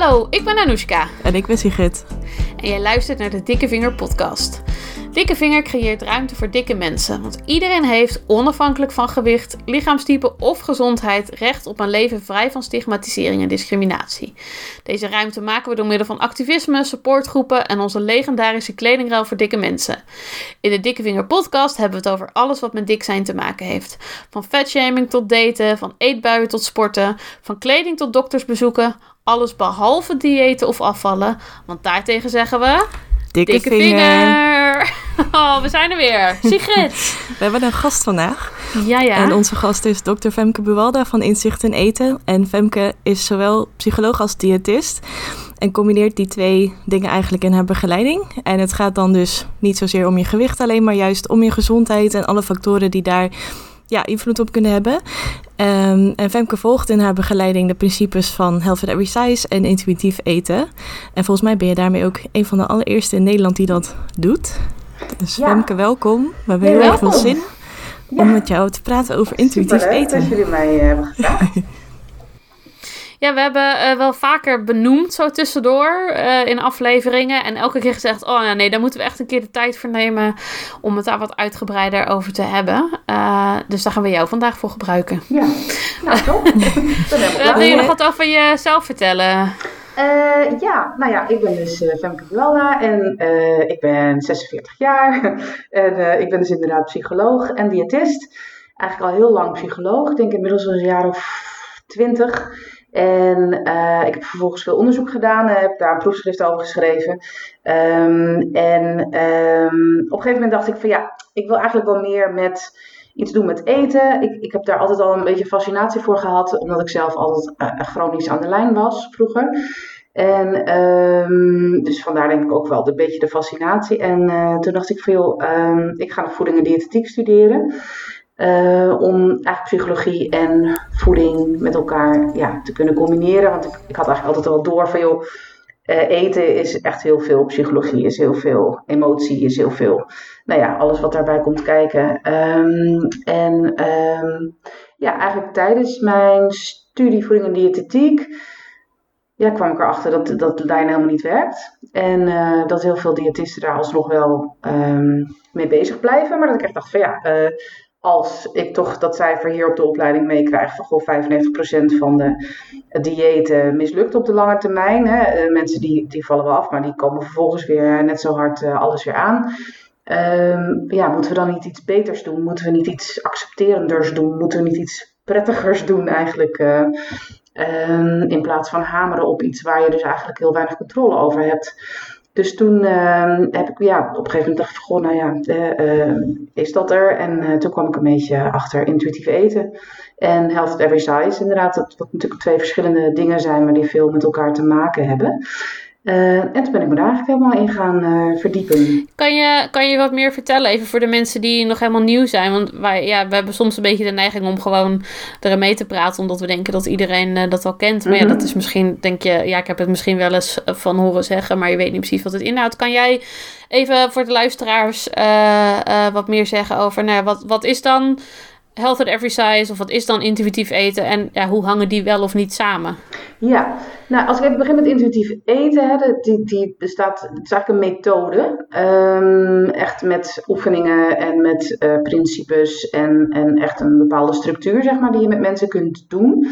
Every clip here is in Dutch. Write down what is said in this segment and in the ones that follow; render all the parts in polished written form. Hallo, ik ben Anoushka. En ik ben Sigrid. En jij luistert naar de Dikke Vinger Podcast. Dikke Vinger creëert ruimte voor dikke mensen. Want iedereen heeft, onafhankelijk van gewicht, lichaamstype of gezondheid, recht op een leven vrij van stigmatisering en discriminatie. Deze ruimte maken we door middel van activisme, supportgroepen en onze legendarische kledingruil voor dikke mensen. In de Dikke Vinger Podcast hebben we het over alles wat met dik zijn te maken heeft. Van fatshaming tot daten, van eetbuien tot sporten, van kleding tot doktersbezoeken. Alles behalve diëten of afvallen. Want daartegen zeggen we... Dikke vinger! Oh, we zijn er weer. Sigrid! We hebben een gast vandaag. Ja. En onze gast is dokter Femke Buwalda van Inzicht in Eten. En Femke is zowel psycholoog als diëtist. En combineert die twee dingen eigenlijk in haar begeleiding. En het gaat dan dus niet zozeer om je gewicht alleen, maar juist om je gezondheid en alle factoren die daar... ja, invloed op kunnen hebben. En Femke volgt in haar begeleiding de principes van Health at Every Size en intuïtief eten. En volgens mij ben je daarmee ook een van de allereerste in Nederland die dat doet. Dus ja. Femke, welkom. We hebben heel erg veel zin om met jou te praten over intuïtief eten. Dat jullie mij hebben gevraagd. Ja, we hebben wel vaker benoemd zo tussendoor in afleveringen. En elke keer gezegd, oh nee, daar moeten we echt een keer de tijd voor nemen om het daar wat uitgebreider over te hebben. Dus daar gaan we jou vandaag voor gebruiken. Ja, nou toch. Wil je nog wat over jezelf vertellen? Ik ben dus Femke Buwalda en ik ben 46 jaar. En ik ben dus inderdaad psycholoog en diëtist. Eigenlijk al heel lang psycholoog. Ik denk inmiddels al een jaar of 20. En ik heb vervolgens veel onderzoek gedaan. Heb daar een proefschrift over geschreven. Op een gegeven moment dacht ik van ja, ik wil eigenlijk wel meer met iets doen met eten. Ik heb daar altijd al een beetje fascinatie voor gehad. Omdat ik zelf altijd chronisch aan de lijn was vroeger. En dus vandaar denk ik ook wel een beetje de fascinatie. En toen dacht ik veel, ik ga nog voeding en diëtetiek studeren. Om eigenlijk psychologie en voeding met elkaar te kunnen combineren. Want ik had eigenlijk altijd wel door van joh, eten is echt heel veel, psychologie is heel veel, emotie is heel veel. Nou ja, alles wat daarbij komt kijken. Eigenlijk tijdens mijn studie voeding en diëtetiek kwam ik erachter dat de lijn helemaal niet werkt. En dat heel veel diëtisten daar alsnog wel mee bezig blijven. Maar dat ik echt dacht van als ik toch dat cijfer hier op de opleiding meekrijg van 95% van de diëten mislukt op de lange termijn. Hè. Mensen die vallen wel af, maar die komen vervolgens weer net zo hard alles weer aan. Moeten we dan niet iets beters doen? Moeten we niet iets accepterenders doen? Moeten we niet iets prettigers doen eigenlijk? In plaats van hameren op iets waar je dus eigenlijk heel weinig controle over hebt. Dus toen heb ik op een gegeven moment dacht ik gewoon, is dat er? En toen kwam ik een beetje achter intuïtief eten en Health at Every Size. Inderdaad, dat natuurlijk twee verschillende dingen zijn, maar die veel met elkaar te maken hebben. En toen ben ik me daar eigenlijk helemaal in gaan verdiepen. Kan je wat meer vertellen, even voor de mensen die nog helemaal nieuw zijn? Want we hebben soms een beetje de neiging om gewoon er mee te praten, omdat we denken dat iedereen dat al kent. Maar dat is misschien, denk je, ik heb het misschien wel eens van horen zeggen, maar je weet niet precies wat het inhoudt. Kan jij even voor de luisteraars wat meer zeggen over, wat is dan Health at Every Size, of wat is dan intuïtief eten en hoe hangen die wel of niet samen? Ja, nou als ik even begin met intuïtief eten, die bestaat, het is eigenlijk een methode, echt met oefeningen en met principes en echt een bepaalde structuur zeg maar die je met mensen kunt doen.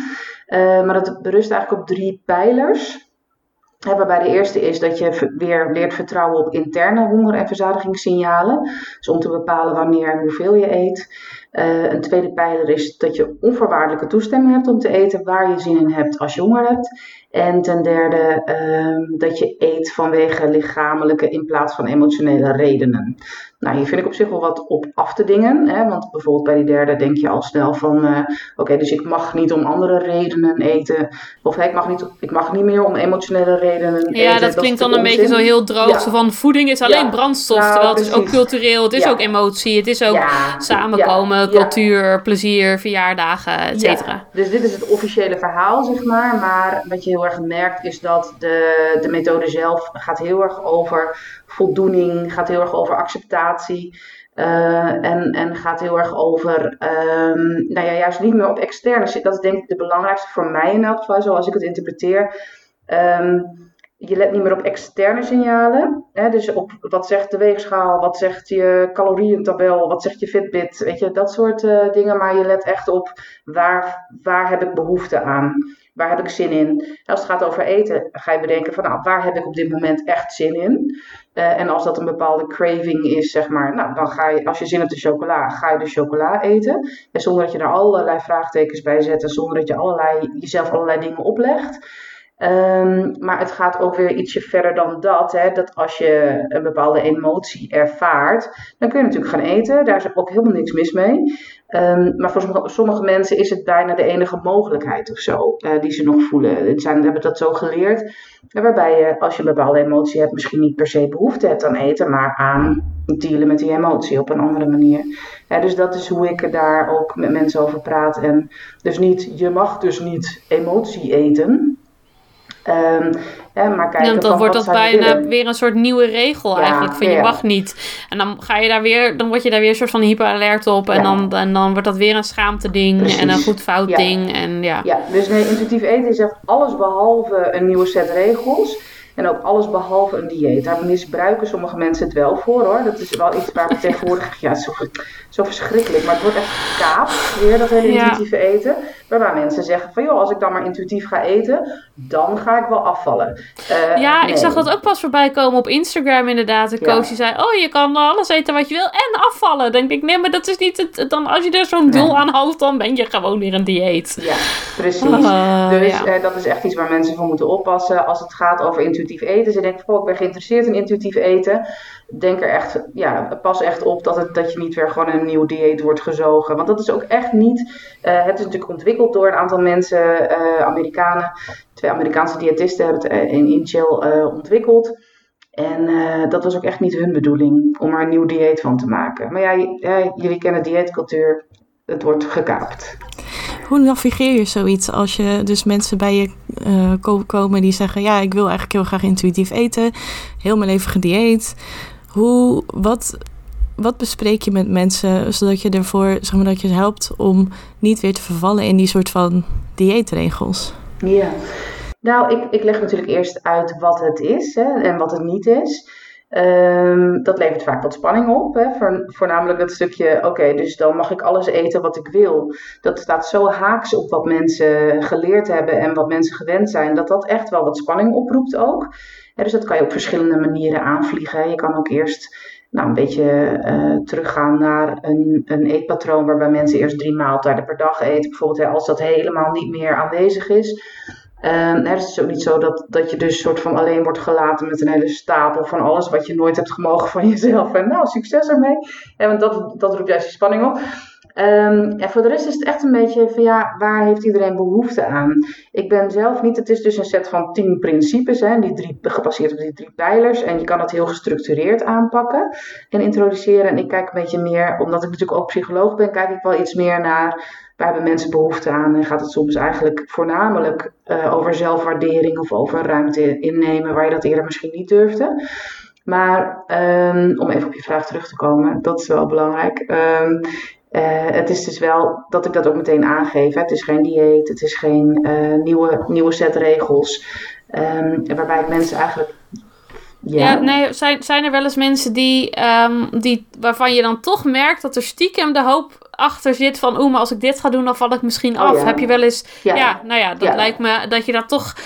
Maar dat berust eigenlijk op 3 pijlers. Waarbij de eerste is dat je weer leert vertrouwen op interne honger- en verzadigingssignalen. Dus om te bepalen wanneer en hoeveel je eet. Een tweede pijler is dat je onvoorwaardelijke toestemming hebt om te eten waar je zin in hebt als je honger hebt. En ten derde dat je eet vanwege lichamelijke in plaats van emotionele redenen. Nou, hier vind ik op zich wel wat op af te dingen. Hè? Want bijvoorbeeld bij die derde denk je al snel van... Oké, dus ik mag niet om andere redenen eten. Of ik mag niet meer om emotionele redenen eten. Ja, dat klinkt dan een beetje zo heel droog. Ja. Zo van voeding is alleen brandstof. Nou, terwijl het is ook cultureel, het is ook emotie. Het is ook samenkomen, cultuur, plezier, verjaardagen, et cetera. Ja. Dus dit is het officiële verhaal, zeg maar. Maar wat je heel erg merkt is dat de methode zelf gaat heel erg over voldoening, gaat heel erg over acceptatie en gaat heel erg over juist niet meer op externe zit. Dat is denk ik de belangrijkste voor mij in elk geval, zoals ik het interpreteer. Je let niet meer op externe signalen. Hè? Dus op wat zegt de weegschaal, wat zegt je calorieëntabel, wat zegt je Fitbit. Weet je, dat soort dingen. Maar je let echt op waar heb ik behoefte aan. Waar heb ik zin in? En als het gaat over eten, ga je bedenken van waar heb ik op dit moment echt zin in? En als dat een bepaalde craving is, zeg maar, dan ga je, als je zin hebt in chocola, ga je dus chocola eten. En zonder dat je er allerlei vraagtekens bij zet en zonder dat je jezelf allerlei dingen oplegt. Maar het gaat ook weer ietsje verder dan dat. Hè, dat als je een bepaalde emotie ervaart, dan kun je natuurlijk gaan eten. Daar is ook helemaal niks mis mee. Maar voor sommige mensen is het bijna de enige mogelijkheid of zo. Die ze nog voelen. Ze hebben dat zo geleerd. Waarbij je, als je een bepaalde emotie hebt, misschien niet per se behoefte hebt aan eten. Maar aan dealen met die emotie op een andere manier. Dus dat is hoe ik daar ook met mensen over praat. En dus niet, je mag dus niet emotie eten. Maar kijken, want dan wordt dat bijna weer een soort nieuwe regel eigenlijk. Van je mag niet. En dan ga je daar weer, dan word je daar weer een soort van hyperalert op. En, dan wordt dat weer een schaamteding. Precies. En een goed fout ding. En, dus intuïtief eten is echt alles behalve een nieuwe set regels. En ook alles behalve een dieet. Daar misbruiken sommige mensen het wel voor hoor. Dat is wel iets waar we tegenwoordig... zo verschrikkelijk. Maar het wordt echt gekaapt. Weer dat hele intuïtieve eten. Waarbij mensen zeggen van... joh, als ik dan maar intuïtief ga eten... dan ga ik wel afvallen. Ik zag dat ook pas voorbij komen op Instagram inderdaad. Een coach die zei... oh, je kan alles eten wat je wil en afvallen. Dan denk ik, nee, maar dat is niet het... Dan, als je er zo'n doel aan houdt... dan ben je gewoon weer een dieet. Ja, precies. Dat is echt iets waar mensen voor moeten oppassen. Als het gaat over intuïtief eten. Ze denken van, ik ben geïnteresseerd in intuïtief eten. Denk er echt... pas echt op dat je niet weer gewoon... een nieuw dieet wordt gezogen. Want dat is ook echt niet... het is natuurlijk ontwikkeld door een aantal mensen, Amerikanen. 2 Amerikaanse diëtisten hebben het in Chill ontwikkeld. En dat was ook echt niet hun bedoeling. Om er een nieuw dieet van te maken. Maar jullie kennen dieetcultuur. Het wordt gekaapt. Hoe navigeer je zoiets als je dus mensen bij je komen die zeggen... ja, ik wil eigenlijk heel graag intuïtief eten. Heel mijn leven gedieet. Wat bespreek je met mensen zodat je ervoor, zeg maar, dat je helpt om niet weer te vervallen in die soort van dieetregels? Ja, nou, ik leg natuurlijk eerst uit wat het is en wat het niet is. Dat levert vaak wat spanning op. Voornamelijk dat stukje, oké, dus dan mag ik alles eten wat ik wil. Dat staat zo haaks op wat mensen geleerd hebben en wat mensen gewend zijn. Dat echt wel wat spanning oproept ook. Dus dat kan je op verschillende manieren aanvliegen. Je kan ook eerst... een beetje teruggaan naar een eetpatroon waarbij mensen eerst 3 maaltijden per dag eten. Bijvoorbeeld als dat helemaal niet meer aanwezig is. Het is ook niet zo dat je dus soort van alleen wordt gelaten met een hele stapel van alles wat je nooit hebt gemogen van jezelf. En succes ermee. Want dat roept juist die spanning op. En voor de rest is het echt een beetje van waar heeft iedereen behoefte aan? Ik ben zelf niet, het is dus een set van 10 principes, gebaseerd op die 3 pijlers. En je kan het heel gestructureerd aanpakken en introduceren. En ik kijk een beetje meer, omdat ik natuurlijk ook psycholoog ben, kijk ik wel iets meer naar waar hebben mensen behoefte aan. En gaat het soms eigenlijk voornamelijk over zelfwaardering of over ruimte innemen waar je dat eerder misschien niet durfde. Maar om even op je vraag terug te komen, dat is wel belangrijk. Het is dus wel dat ik dat ook meteen aangeef. Hè. Het is geen dieet, het is geen nieuwe set regels. Waarbij ik mensen eigenlijk... zijn er wel eens mensen die waarvan je dan toch merkt dat er stiekem de hoop achter zit van... maar als ik dit ga doen, dan val ik misschien af. Heb je wel eens... Dat lijkt me dat je dat toch...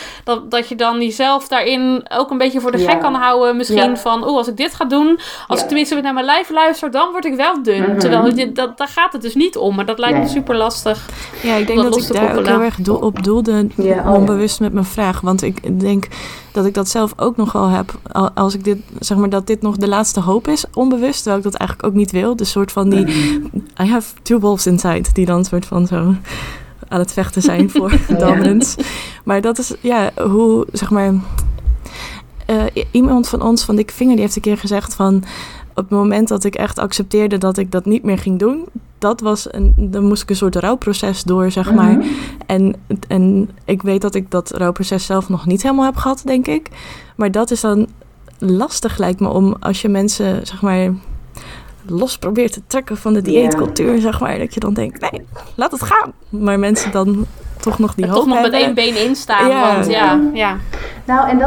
Dat je dan jezelf daarin ook een beetje voor de gek kan houden. Misschien van, als ik dit ga doen... Als ik tenminste naar mijn lijf luister, dan word ik wel dun. Mm-hmm. Terwijl, daar gaat het dus niet om. Maar dat lijkt me super lastig. Ja, ik denk dat ik daar ook heel erg op doelde. Onbewust met mijn vraag. Want ik denk dat ik dat zelf ook nog wel heb. Als ik dit, zeg maar, dat dit nog de laatste hoop is. Onbewust, terwijl ik dat eigenlijk ook niet wil. Dus soort van die... I have 2 wolves inside, die dan soort van zo aan het vechten zijn voor dominance. Maar dat is, hoe, zeg maar... iemand van ons, van Dikke Vinger, die heeft een keer gezegd van... op het moment dat ik echt accepteerde dat ik dat niet meer ging doen... dan moest ik een soort rouwproces door, zeg maar. En ik weet dat ik dat rouwproces zelf nog niet helemaal heb gehad, denk ik. Maar dat is dan lastig, lijkt me, om als je mensen, zeg maar... los probeert te trekken van de dieetcultuur, zeg maar. Dat je dan denkt, nee, laat het gaan. Maar mensen dan toch nog die hoop hebben. Toch nog met 1 been instaan, want Nou, en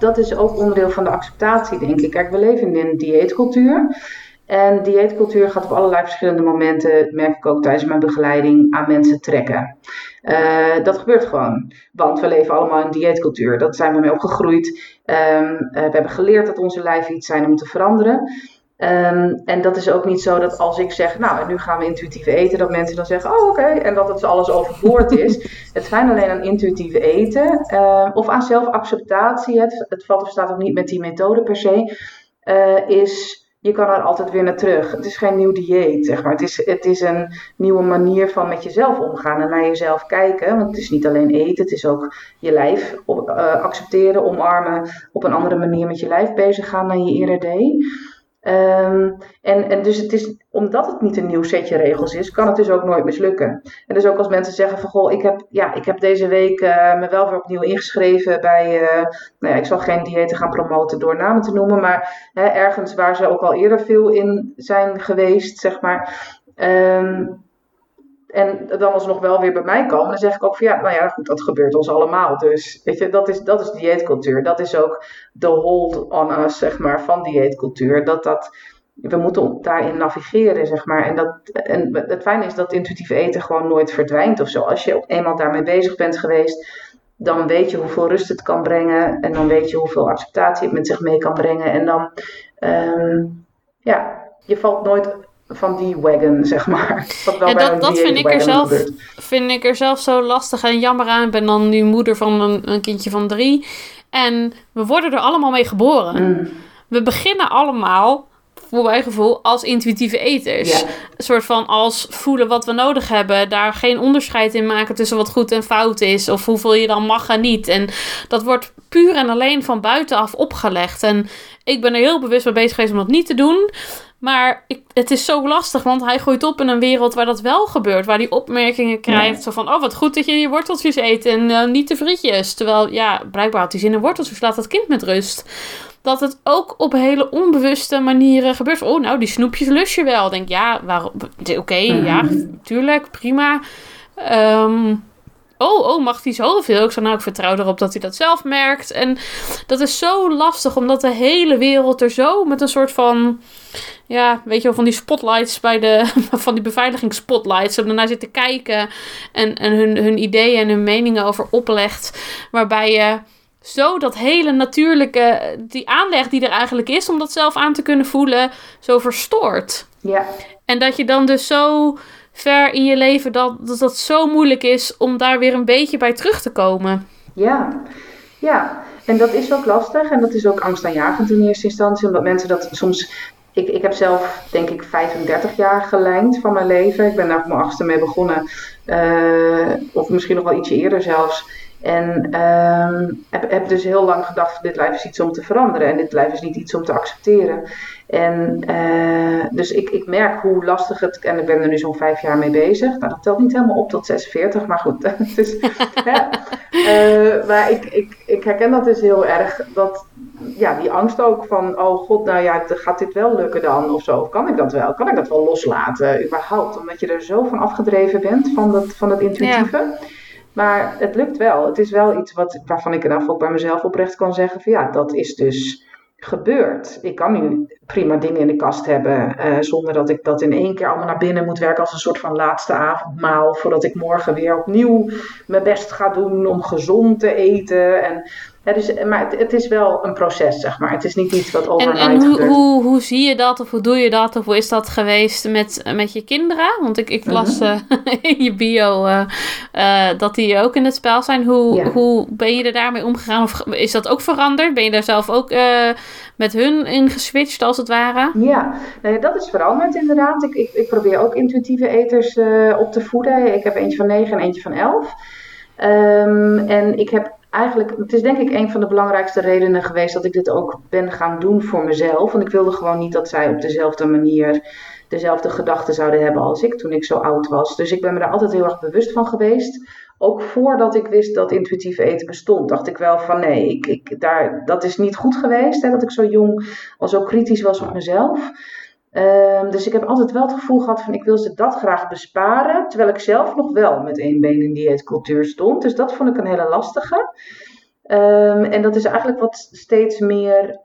dat is ook onderdeel van de acceptatie, denk ik. Kijk, we leven in een dieetcultuur. En dieetcultuur gaat op allerlei verschillende momenten, merk ik ook tijdens mijn begeleiding, aan mensen trekken. Dat gebeurt gewoon, want we leven allemaal in een dieetcultuur. Daar zijn we mee opgegroeid. We hebben geleerd dat onze lijven iets zijn om te veranderen. En dat is ook niet zo dat als ik zeg, nou en nu gaan we intuïtief eten, dat mensen dan zeggen, oh oké, en dat het alles overboord is. Het fijn alleen aan intuïtief eten of aan zelfacceptatie, het valt of staat ook niet met die methode per se, is... Je kan er altijd weer naar terug. Het is geen nieuw dieet, zeg maar. Het is een nieuwe manier van met jezelf omgaan en naar jezelf kijken. Want het is niet alleen eten, het is ook je lijf accepteren, omarmen. Op een andere manier met je lijf bezig gaan dan je eerder deed. En dus het is, omdat het niet een nieuw setje regels is, kan het dus ook nooit mislukken. En dus ook als mensen zeggen van, goh, ik heb deze week me wel weer opnieuw ingeschreven bij, ik zal geen diëten gaan promoten door namen te noemen, maar ergens waar ze ook al eerder veel in zijn geweest, zeg maar. En dan alsnog wel weer bij mij komen. Dan zeg ik ook van goed, dat gebeurt ons allemaal. Dus weet je, dat is dieetcultuur. Dat is ook de hold on us, zeg maar, van dieetcultuur. We moeten daarin navigeren, zeg maar. En het fijne is dat intuïtief eten gewoon nooit verdwijnt of zo. Als je eenmaal daarmee bezig bent geweest, dan weet je hoeveel rust het kan brengen. En dan weet je hoeveel acceptatie het met zich mee kan brengen. En dan, je valt nooit... van die wagon, zeg maar. Dat vind ik er zelf zo lastig en jammer aan. Ik ben dan nu moeder van een kindje van 3. En we worden er allemaal mee geboren. Mm. We beginnen allemaal, voor mijn gevoel, als intuïtieve eters. Yeah. Een soort van als voelen wat we nodig hebben. Daar geen onderscheid in maken tussen wat goed en fout is. Of hoeveel je dan mag en niet. En dat wordt puur en alleen van buitenaf opgelegd. En ik ben er heel bewust mee bezig geweest om dat niet te doen. Maar het is zo lastig, want hij groeit op in een wereld waar dat wel gebeurt. Waar hij opmerkingen krijgt, zo van, oh wat goed dat je je worteltjes eet en niet de frietjes. Terwijl, blijkbaar had hij zin in worteltjes, laat dat kind met rust. Dat het ook op hele onbewuste manieren gebeurt. Oh, nou, die snoepjes lust je wel. Ik denk, tuurlijk, prima. Oh, mag hij zoveel? Ik zeg, nou, ik vertrouw erop dat hij dat zelf merkt. En dat is zo lastig, omdat de hele wereld er zo met een soort van... Ja, weet je wel, van die spotlights van die beveiligingsspotlights. Om daarna zitten kijken en hun ideeën en hun meningen over oplegt. Waarbij je zo dat hele natuurlijke, die aanleg die er eigenlijk is om dat zelf aan te kunnen voelen, zo verstoort. Ja. En dat je dan dus zo ver in je leven dat zo moeilijk is om daar weer een beetje bij terug te komen. Ja. En dat is ook lastig en dat is ook angstaanjagend in eerste instantie. Omdat mensen dat soms... Ik heb zelf, denk ik, 35 jaar gelijnd van mijn leven. Ik ben daar op mijn 8e mee begonnen. Of misschien nog wel ietsje eerder zelfs. En heb dus heel lang gedacht, dit lijf is iets om te veranderen. En dit lijf is niet iets om te accepteren. En dus ik merk hoe lastig het... En ik ben er nu zo'n 5 jaar mee bezig. Nou, dat telt niet helemaal op tot 46, maar goed. Dus, maar ik herken dat dus heel erg. Dat, die angst ook van... Oh god, gaat dit wel lukken dan? Of zo, kan ik dat wel? Kan ik dat wel loslaten? Überhaupt, omdat je er zo van afgedreven bent van dat intuïtieve... Ja. Maar het lukt wel. Het is wel iets waarvan ik in afval ook bij mezelf oprecht kan zeggen van dat is dus gebeurd. Ik kan nu prima dingen in de kast hebben zonder dat ik dat in één keer allemaal naar binnen moet werken als een soort van laatste avondmaal voordat ik morgen weer opnieuw mijn best ga doen om gezond te eten. Maar het is wel een proces, zeg maar. Het is niet iets wat overnight gebeurt. En hoe zie je dat of hoe doe je dat of hoe is dat geweest met je kinderen? Want ik las in je bio dat die ook in het spel zijn. Hoe ben je er daarmee omgegaan? Of is dat ook veranderd? Ben je daar zelf ook met hun in geswitcht als het ware? Ja, nee, dat is veranderd inderdaad. Ik probeer ook intuïtieve eters op te voeden. Ik heb eentje van 9 en eentje van 11. En ik heb... Eigenlijk, het is denk ik een van de belangrijkste redenen geweest dat ik dit ook ben gaan doen voor mezelf. Want ik wilde gewoon niet dat zij op dezelfde manier dezelfde gedachten zouden hebben als ik toen ik zo oud was. Dus ik ben me daar altijd heel erg bewust van geweest. Ook voordat ik wist dat intuïtief eten bestond, dacht ik wel van nee, dat is niet goed geweest. Hè, dat ik zo jong al zo kritisch was op mezelf. Dus ik heb altijd wel het gevoel gehad van ik wil ze dat graag besparen. Terwijl ik zelf nog wel met één been in dieetcultuur stond. Dus dat vond ik een hele lastige. En dat is eigenlijk wat steeds meer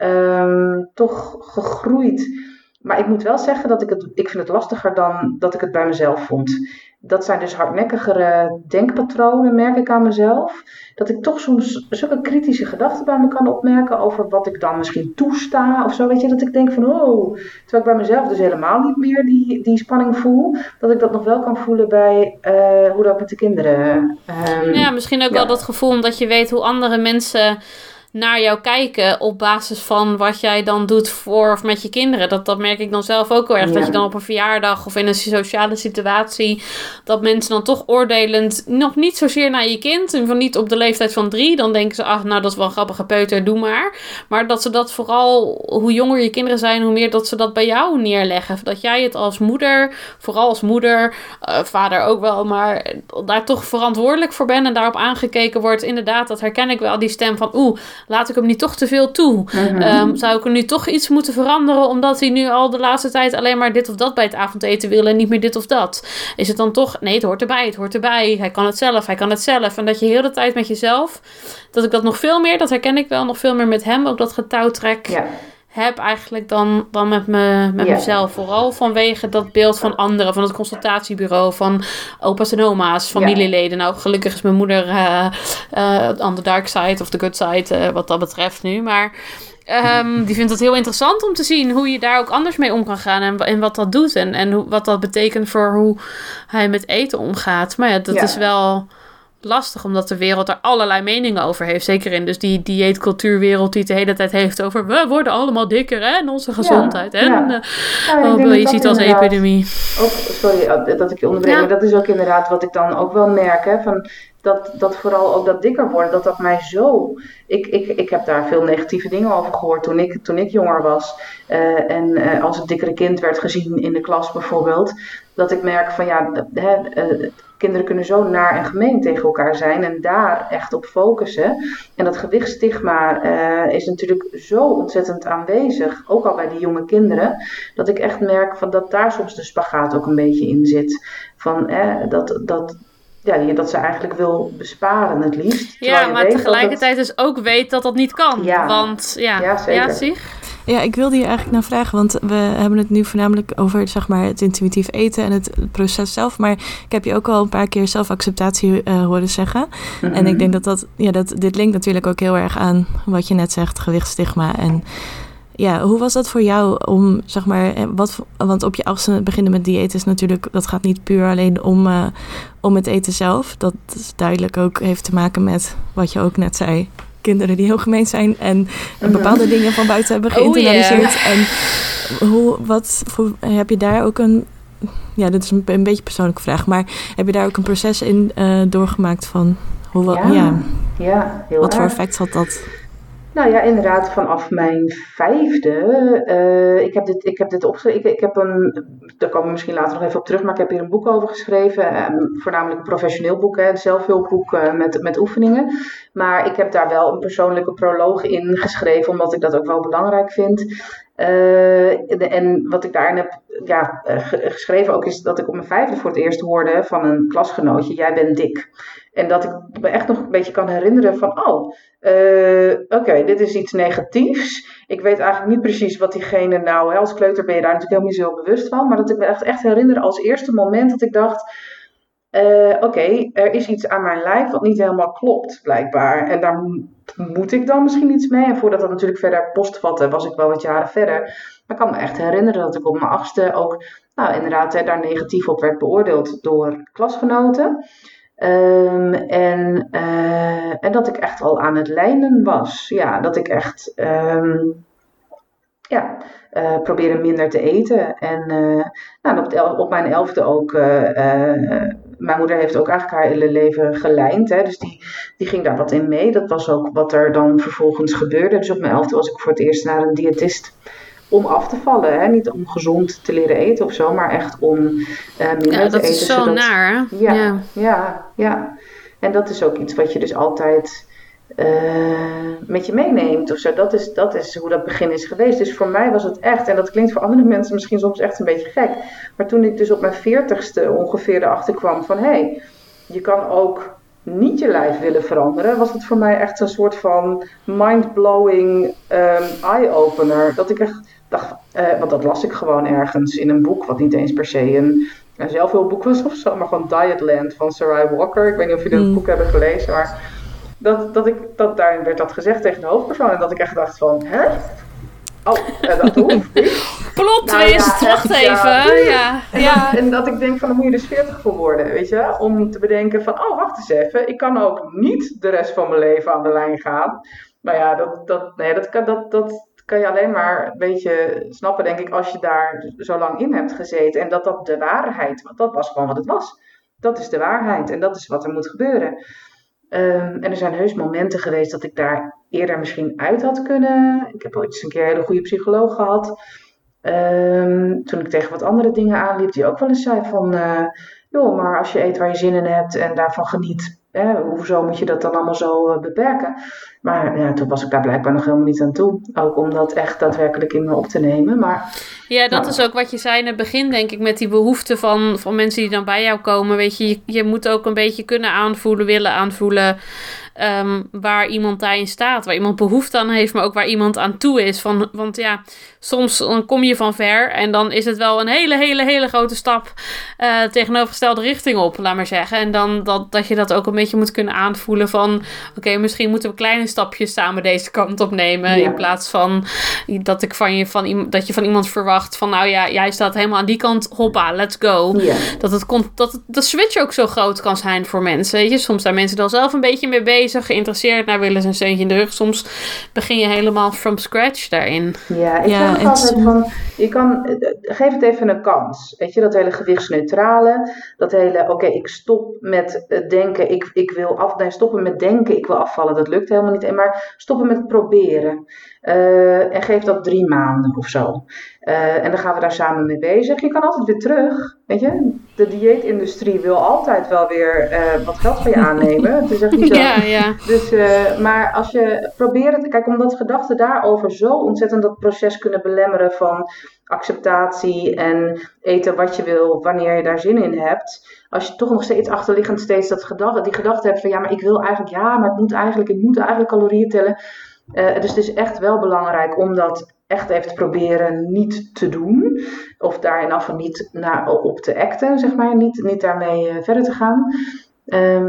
toch gegroeid. Maar ik moet wel zeggen dat ik vind het lastiger dan dat ik het bij mezelf vond. Dat zijn dus hardnekkigere denkpatronen, merk ik aan mezelf. Dat ik toch soms zulke kritische gedachten bij me kan opmerken over wat ik dan misschien toesta of zo. Weet je, dat ik denk van, oh, terwijl ik bij mezelf dus helemaal niet meer die spanning voel. Dat ik dat nog wel kan voelen bij hoe dat met de kinderen. Misschien ook wel dat gevoel omdat je weet hoe andere mensen naar jou kijken op basis van wat jij dan doet voor of met je kinderen. Dat merk ik dan zelf ook heel erg. Ja. Dat je dan op een verjaardag of in een sociale situatie, dat mensen dan toch oordelend, nog niet zozeer naar je kind, en van niet op de leeftijd van 3, dan denken ze, ach, nou, dat is wel een grappige peuter, doe maar. Maar dat ze dat vooral, hoe jonger je kinderen zijn, hoe meer dat ze dat bij jou neerleggen. Dat jij het als moeder, vooral als moeder, vader ook wel, maar daar toch verantwoordelijk voor bent en daarop aangekeken wordt. Inderdaad, dat herken ik wel, die stem van, laat ik hem niet toch te veel toe? Mm-hmm. Zou ik hem nu toch iets moeten veranderen, omdat hij nu al de laatste tijd alleen maar dit of dat bij het avondeten wil en niet meer dit of dat? Is het dan toch, nee, het hoort erbij. Hij kan het zelf. En dat je heel de tijd met jezelf, dat ik dat nog veel meer, dat herken ik wel, nog veel meer met hem, ook dat getouwtrek heb eigenlijk dan met mezelf. Vooral vanwege dat beeld van anderen, van het consultatiebureau, van opa's en oma's, familieleden. Nou, gelukkig is mijn moeder on the dark side of the good side, wat dat betreft nu. Maar die vindt het heel interessant om te zien hoe je daar ook anders mee om kan gaan en wat dat doet. En wat dat betekent voor hoe hij met eten omgaat. Maar ja, dat is wel lastig, omdat de wereld er allerlei meningen over heeft. Zeker in dus die dieetcultuurwereld die het de hele tijd heeft over, we worden allemaal dikker, hè? En onze gezondheid. Hè? Je ziet als epidemie. Sorry dat ik je onderbreek. Maar dat is ook inderdaad wat ik dan ook wel merk. Hè, van dat vooral ook dat dikker worden, dat mij zo... Ik heb daar veel negatieve dingen over gehoord toen ik jonger was. En als het dikkere kind werd gezien in de klas bijvoorbeeld, dat ik merk van kinderen kunnen zo naar en gemeen tegen elkaar zijn en daar echt op focussen. En dat gewichtstigma is natuurlijk zo ontzettend aanwezig, ook al bij die jonge kinderen, dat ik echt merk van dat daar soms de spagaat ook een beetje in zit. Van dat ze eigenlijk wil besparen het liefst. Ja, maar tegelijkertijd dus ook weet dat dat niet kan. Ja, want zeker. Ja, zie. Ja, ik wilde hier eigenlijk naar vragen, want we hebben het nu voornamelijk over het intuïtief eten en het proces zelf. Maar ik heb je ook al een paar keer zelfacceptatie horen zeggen. Mm-hmm. En ik denk dat dit linkt natuurlijk ook heel erg aan wat je net zegt, gewichtstigma. En ja, hoe was dat voor jou om, want op je 8e beginnen met dieet is natuurlijk, dat gaat niet puur alleen om het eten zelf. Dat is duidelijk ook heeft te maken met wat je ook net zei. Kinderen die heel gemeen zijn en bepaalde dingen van buiten hebben geïnternaliseerd. En heb je daar ook een... Ja, dit is een beetje persoonlijke vraag, maar heb je daar ook een proces in doorgemaakt van heel erg. Voor effect had dat? Nou ja, inderdaad, vanaf mijn 5e. Ik heb dit opgeschreven. Ik heb daar komen we misschien later nog even op terug, maar ik heb hier een boek over geschreven. Voornamelijk een professioneel boek, een zelfhulpboek met oefeningen. Maar ik heb daar wel een persoonlijke proloog in geschreven, omdat ik dat ook wel belangrijk vind. En wat ik daarin heb geschreven ook is dat ik op mijn 5e voor het eerst hoorde van een klasgenootje, jij bent dik. En dat ik me echt nog een beetje kan herinneren van, oké, dit is iets negatiefs. Ik weet eigenlijk niet precies wat diegene nou, als kleuter ben je daar natuurlijk helemaal niet zo bewust van. Maar dat ik me echt herinner als eerste moment dat ik dacht, er is iets aan mijn lijf wat niet helemaal klopt blijkbaar. En daar moet ik dan misschien iets mee? En voordat dat natuurlijk verder postvatte, was ik wel wat jaren verder. Maar ik kan me echt herinneren dat ik op mijn 8e ook, daar negatief op werd beoordeeld door klasgenoten. En dat ik echt al aan het lijnen was. Ja, dat ik echt probeerde minder te eten. En op mijn 11e ook... mijn moeder heeft ook eigenlijk haar hele leven gelijnd. Hè? Dus die ging daar wat in mee. Dat was ook wat er dan vervolgens gebeurde. Dus op mijn 11e was ik voor het eerst naar een diëtist om af te vallen. Hè? Niet om gezond te leren eten of zo, maar echt om minder te eten. Ja, dat is zo naar, hè? Ja. En dat is ook iets wat je dus altijd met je meeneemt of zo. Dat is hoe dat begin is geweest. Dus voor mij was het echt, en dat klinkt voor andere mensen misschien soms echt een beetje gek, maar toen ik dus op mijn 40e ongeveer erachter kwam van, je kan ook niet je lijf willen veranderen, was het voor mij echt een soort van mind-blowing eye-opener. Dat ik echt dacht, want dat las ik gewoon ergens in een boek, wat niet eens per se een zelfhulpboek was of zo, maar gewoon Dietland van Sarah Walker. Ik weet niet of jullie dat boek hebben gelezen, maar dat daarin werd dat gezegd tegen de hoofdpersoon en dat ik echt dacht van, hè? Oh, dat hoeft niet. Plot twist, wacht even. Ja. En dat ik denk van, dan moet je dus 40 voor worden, weet je. Om te bedenken van, oh, wacht eens even. Ik kan ook niet de rest van mijn leven aan de lijn gaan. Maar ja, dat kan je alleen maar een beetje snappen, denk ik, als je daar zo lang in hebt gezeten. En dat de waarheid, want dat was gewoon wat het was. Dat is de waarheid en dat is wat er moet gebeuren. En er zijn heus momenten geweest dat ik daar eerder misschien uit had kunnen. Ik heb ooit eens een keer een hele goede psycholoog gehad. Toen ik tegen wat andere dingen aanliep, die ook wel eens zei van, joh, maar als je eet waar je zin in hebt en daarvan geniet, hoezo moet je dat dan allemaal zo beperken? Maar ja, toen was ik daar blijkbaar nog helemaal niet aan toe. Ook om dat echt daadwerkelijk in me op te nemen. Maar, ja, dat is ook wat je zei in het begin, denk ik, met die behoefte van mensen die dan bij jou komen. Weet je, je moet ook een beetje kunnen aanvoelen, willen aanvoelen waar iemand daarin staat. Waar iemand behoefte aan heeft, maar ook waar iemand aan toe is. Want ja, soms dan kom je van ver en dan is het wel een hele, hele, hele grote stap tegenovergestelde richting op, laat maar zeggen. En dan dat je dat ook een beetje moet kunnen aanvoelen van, oké, misschien moeten we kleine stapjes samen deze kant op nemen. Ja. In plaats van dat ik dat je van iemand verwacht van, nou ja, jij staat helemaal aan die kant, hoppa, let's go. Ja. Dat de switch ook zo groot kan zijn voor mensen. Weet je? Soms zijn mensen dan zelf een beetje mee bezig, geïnteresseerd, naar willen ze een steuntje in de rug. Soms begin je helemaal from scratch daarin. Ja, ik altijd van, geef het even een kans. Weet je, dat hele gewichtsneutrale, dat hele, oké, ik stop met denken, stoppen met denken, ik wil afvallen, dat lukt helemaal niet. Maar stoppen met proberen. En geef dat 3 maanden of zo. En dan gaan we daar samen mee bezig. Je kan altijd weer terug. Weet je? De dieetindustrie wil altijd wel weer wat geld van je aannemen. Het is echt niet zo. Ja. Dus, maar als je probeert... Kijk, omdat gedachten daarover zo ontzettend dat proces kunnen belemmeren van acceptatie en eten wat je wil, wanneer je daar zin in hebt. Als je toch nog steeds achterliggend steeds die gedachte hebt van, ja, maar ik wil eigenlijk, ja, maar ik moet eigenlijk calorieën tellen. Dus het is echt wel belangrijk om dat echt even te proberen niet te doen. Of daarin af en niet op te acten, zeg maar. Niet daarmee verder te gaan.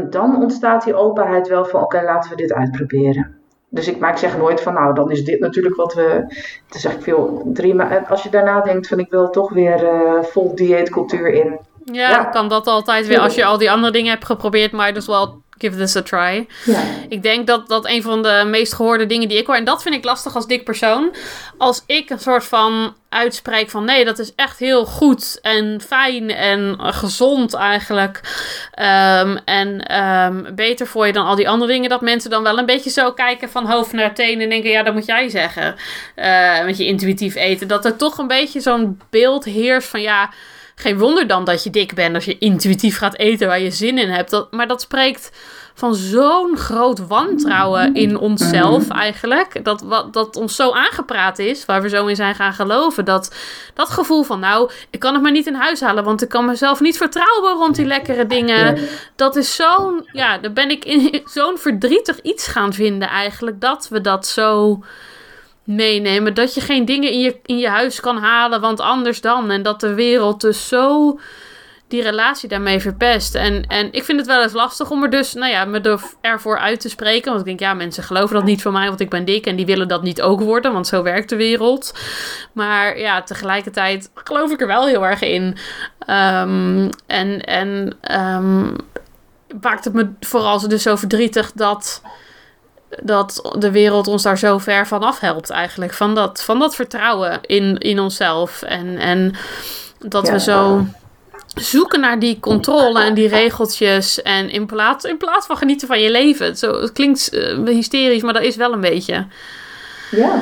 Dan ontstaat die openheid wel van, oké, laten we dit uitproberen. Dus ik zeg nooit van, nou, dan is dit natuurlijk wat we... Het is eigenlijk veel als je daarna denkt van, ik wil toch weer vol dieetcultuur in. Ja, dan kan dat altijd weer. Als je al die andere dingen hebt geprobeerd, might as well give this a try. Ja. Ik denk dat een van de meest gehoorde dingen die ik hoor, en dat vind ik lastig als dik persoon, als ik een soort van uitspreek van, nee, dat is echt heel goed en fijn en gezond eigenlijk. Beter voor je dan al die andere dingen, dat mensen dan wel een beetje zo kijken van hoofd naar teen en denken, ja, dat moet jij zeggen. Met je intuïtief eten. Dat er toch een beetje zo'n beeld heerst van, ja, geen wonder dan dat je dik bent als je intuïtief gaat eten waar je zin in hebt. Maar dat spreekt van zo'n groot wantrouwen in onszelf eigenlijk. Dat ons zo aangepraat is, waar we zo in zijn gaan geloven. Dat gevoel van, nou, ik kan het maar niet in huis halen, want ik kan mezelf niet vertrouwen rond die lekkere dingen. Dat is zo'n, ja, daar ben ik in zo'n verdrietig iets gaan vinden eigenlijk, dat we dat zo meenemen, dat je geen dingen in je huis kan halen, want anders dan. En dat de wereld dus zo die relatie daarmee verpest. En ik vind het wel eens lastig om er dus, nou ja, me ervoor uit te spreken. Want ik denk, ja, mensen geloven dat niet van mij, want ik ben dik en die willen dat niet ook worden, want zo werkt de wereld. Maar ja, tegelijkertijd geloof ik er wel heel erg in. Maakt het me vooral dus zo verdrietig dat de wereld ons daar zo ver van afhelpt eigenlijk. Van dat vertrouwen in onszelf. En dat we zo zoeken naar die controle en die regeltjes. En in plaats van genieten van je leven. Zo, het klinkt hysterisch, maar dat is wel een beetje. Ja,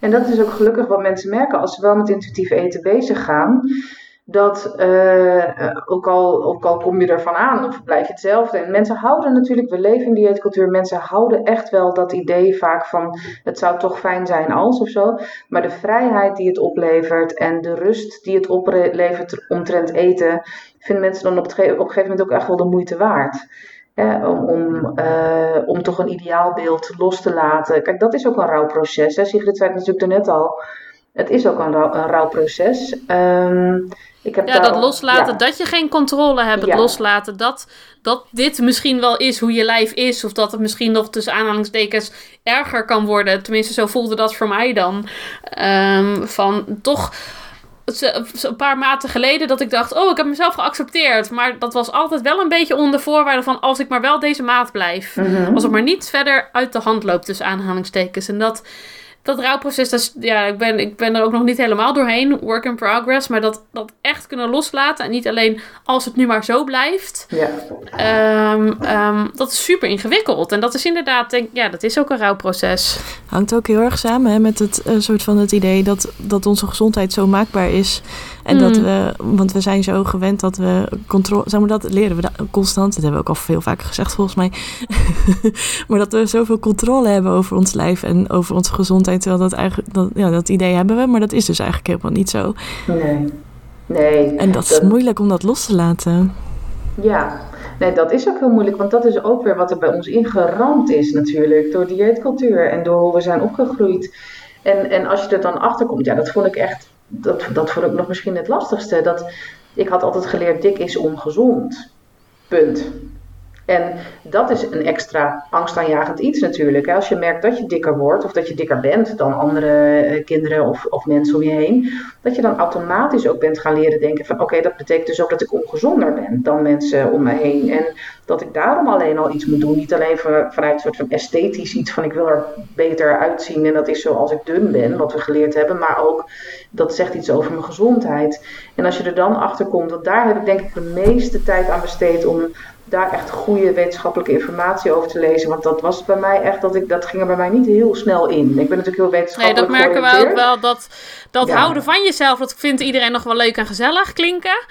en dat is ook gelukkig wat mensen merken als ze wel met intuïtief eten bezig gaan. Dat ook al kom je ervan aan of blijf je hetzelfde. En mensen houden natuurlijk, we leven in dieetcultuur, mensen houden echt wel dat idee vaak van, het zou toch fijn zijn als of zo. Maar de vrijheid die het oplevert en de rust die het oplevert omtrent eten, vinden mensen dan op een gegeven moment ook echt wel de moeite waard. Om toch een ideaalbeeld los te laten. Kijk, dat is ook een rouwproces. Hè? Sigrid zei het natuurlijk daarnet al. Het is ook een rouwproces. Dat loslaten, dat je geen controle hebt. Ja. Loslaten dat dit misschien wel is hoe je lijf is. Of dat het misschien nog tussen aanhalingstekens erger kan worden. Tenminste, zo voelde dat voor mij dan. Een paar maanden geleden dat ik dacht, ik heb mezelf geaccepteerd. Maar dat was altijd wel een beetje onder voorwaarde van als ik maar wel deze maat blijf. Mm-hmm. Als het maar niet verder uit de hand loopt tussen aanhalingstekens. En dat rouwproces, ik ben er ook nog niet helemaal doorheen. Work in progress. Maar dat echt kunnen loslaten. En niet alleen als het nu maar zo blijft. Ja. Dat is super ingewikkeld. En dat is inderdaad, dat is ook een rouwproces. Hangt ook heel erg samen met het soort van het idee dat onze gezondheid zo maakbaar is. En dat we, want we zijn zo gewend dat we controle, dat leren we constant. Dat hebben we ook al veel vaker gezegd volgens mij. Maar dat we zoveel controle hebben over ons lijf en over onze gezondheid. Terwijl dat idee hebben we, maar dat is dus eigenlijk helemaal niet zo. Nee. En dat is moeilijk om dat los te laten. Ja, nee, dat is ook heel moeilijk. Want dat is ook weer wat er bij ons ingeramd is natuurlijk. Door dieetcultuur en door hoe we zijn opgegroeid. En als je er dan achter komt, dat vond ik echt... Dat vond ik nog misschien het lastigste. Ik had altijd geleerd, dik is ongezond. Punt. En dat is een extra angstaanjagend iets natuurlijk. Als je merkt dat je dikker wordt of dat je dikker bent dan andere kinderen of mensen om je heen. Dat je dan automatisch ook bent gaan leren denken van oké, dat betekent dus ook dat ik ongezonder ben dan mensen om me heen. En dat ik daarom alleen al iets moet doen. Niet alleen vanuit een soort van esthetisch iets van ik wil er beter uitzien en dat is zoals ik dun ben, wat we geleerd hebben. Maar ook dat zegt iets over mijn gezondheid. En als je er dan achter komt, want daar heb ik denk ik de meeste tijd aan besteed om daar echt goede wetenschappelijke informatie over te lezen. Want dat was bij mij echt, dat ging er bij mij niet heel snel in. Ik ben natuurlijk heel wetenschappelijk georiënteerd. Dat merken we ook wel. Dat houden van jezelf, dat vindt iedereen nog wel leuk en gezellig klinken.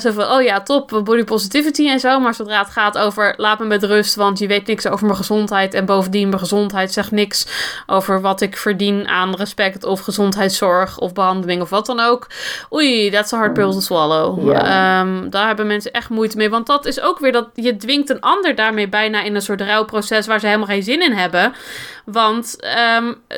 Zo van, top, body positivity en zo. Maar zodra het gaat over, laat me met rust, want je weet niks over mijn gezondheid. En bovendien, mijn gezondheid zegt niks over wat ik verdien aan respect of gezondheidszorg of behandeling of wat dan ook. Oei, that's a hard pill to swallow. Yeah. Daar hebben mensen echt moeite mee, want dat is ook weer dat je dwingt een ander daarmee bijna in een soort rouwproces waar ze helemaal geen zin in hebben. Want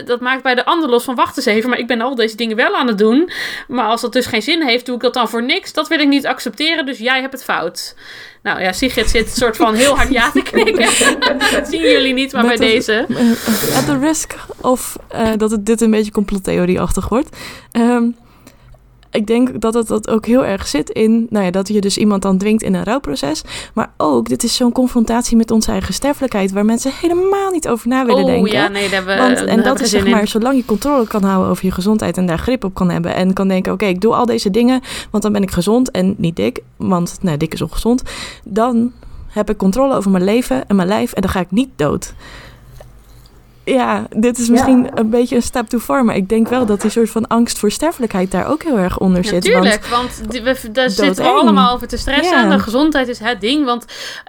dat maakt bij de ander los van wacht eens even, maar ik ben al deze dingen wel aan het doen. Maar als dat dus geen zin heeft, doe ik dat dan voor niks. Dat wil ik niet accepteren, dus jij hebt het fout. Nou ja, Sigrid zit een soort van heel hard ja te knikken. Dat zien jullie niet, maar bij deze. At the risk of dat dit een beetje complottheorie-achtig wordt. Ik denk dat het dat ook heel erg zit in... dat je dus iemand dan dwingt in een rouwproces. Maar ook, dit is zo'n confrontatie met onze eigen sterfelijkheid... waar mensen helemaal niet over na willen denken. Dat is zeg maar, zolang je controle kan houden over je gezondheid... en daar grip op kan hebben. En kan denken, oké, ik doe al deze dingen... want dan ben ik gezond en niet dik. Want dik is ongezond. Dan heb ik controle over mijn leven en mijn lijf... en dan ga ik niet dood. Ja, dit is misschien een beetje een step too far... maar ik denk wel dat die soort van angst voor sterfelijkheid... daar ook heel erg onder zit. Natuurlijk, want daar zitten we allemaal over te stressen. Ja. En de gezondheid is het ding. Want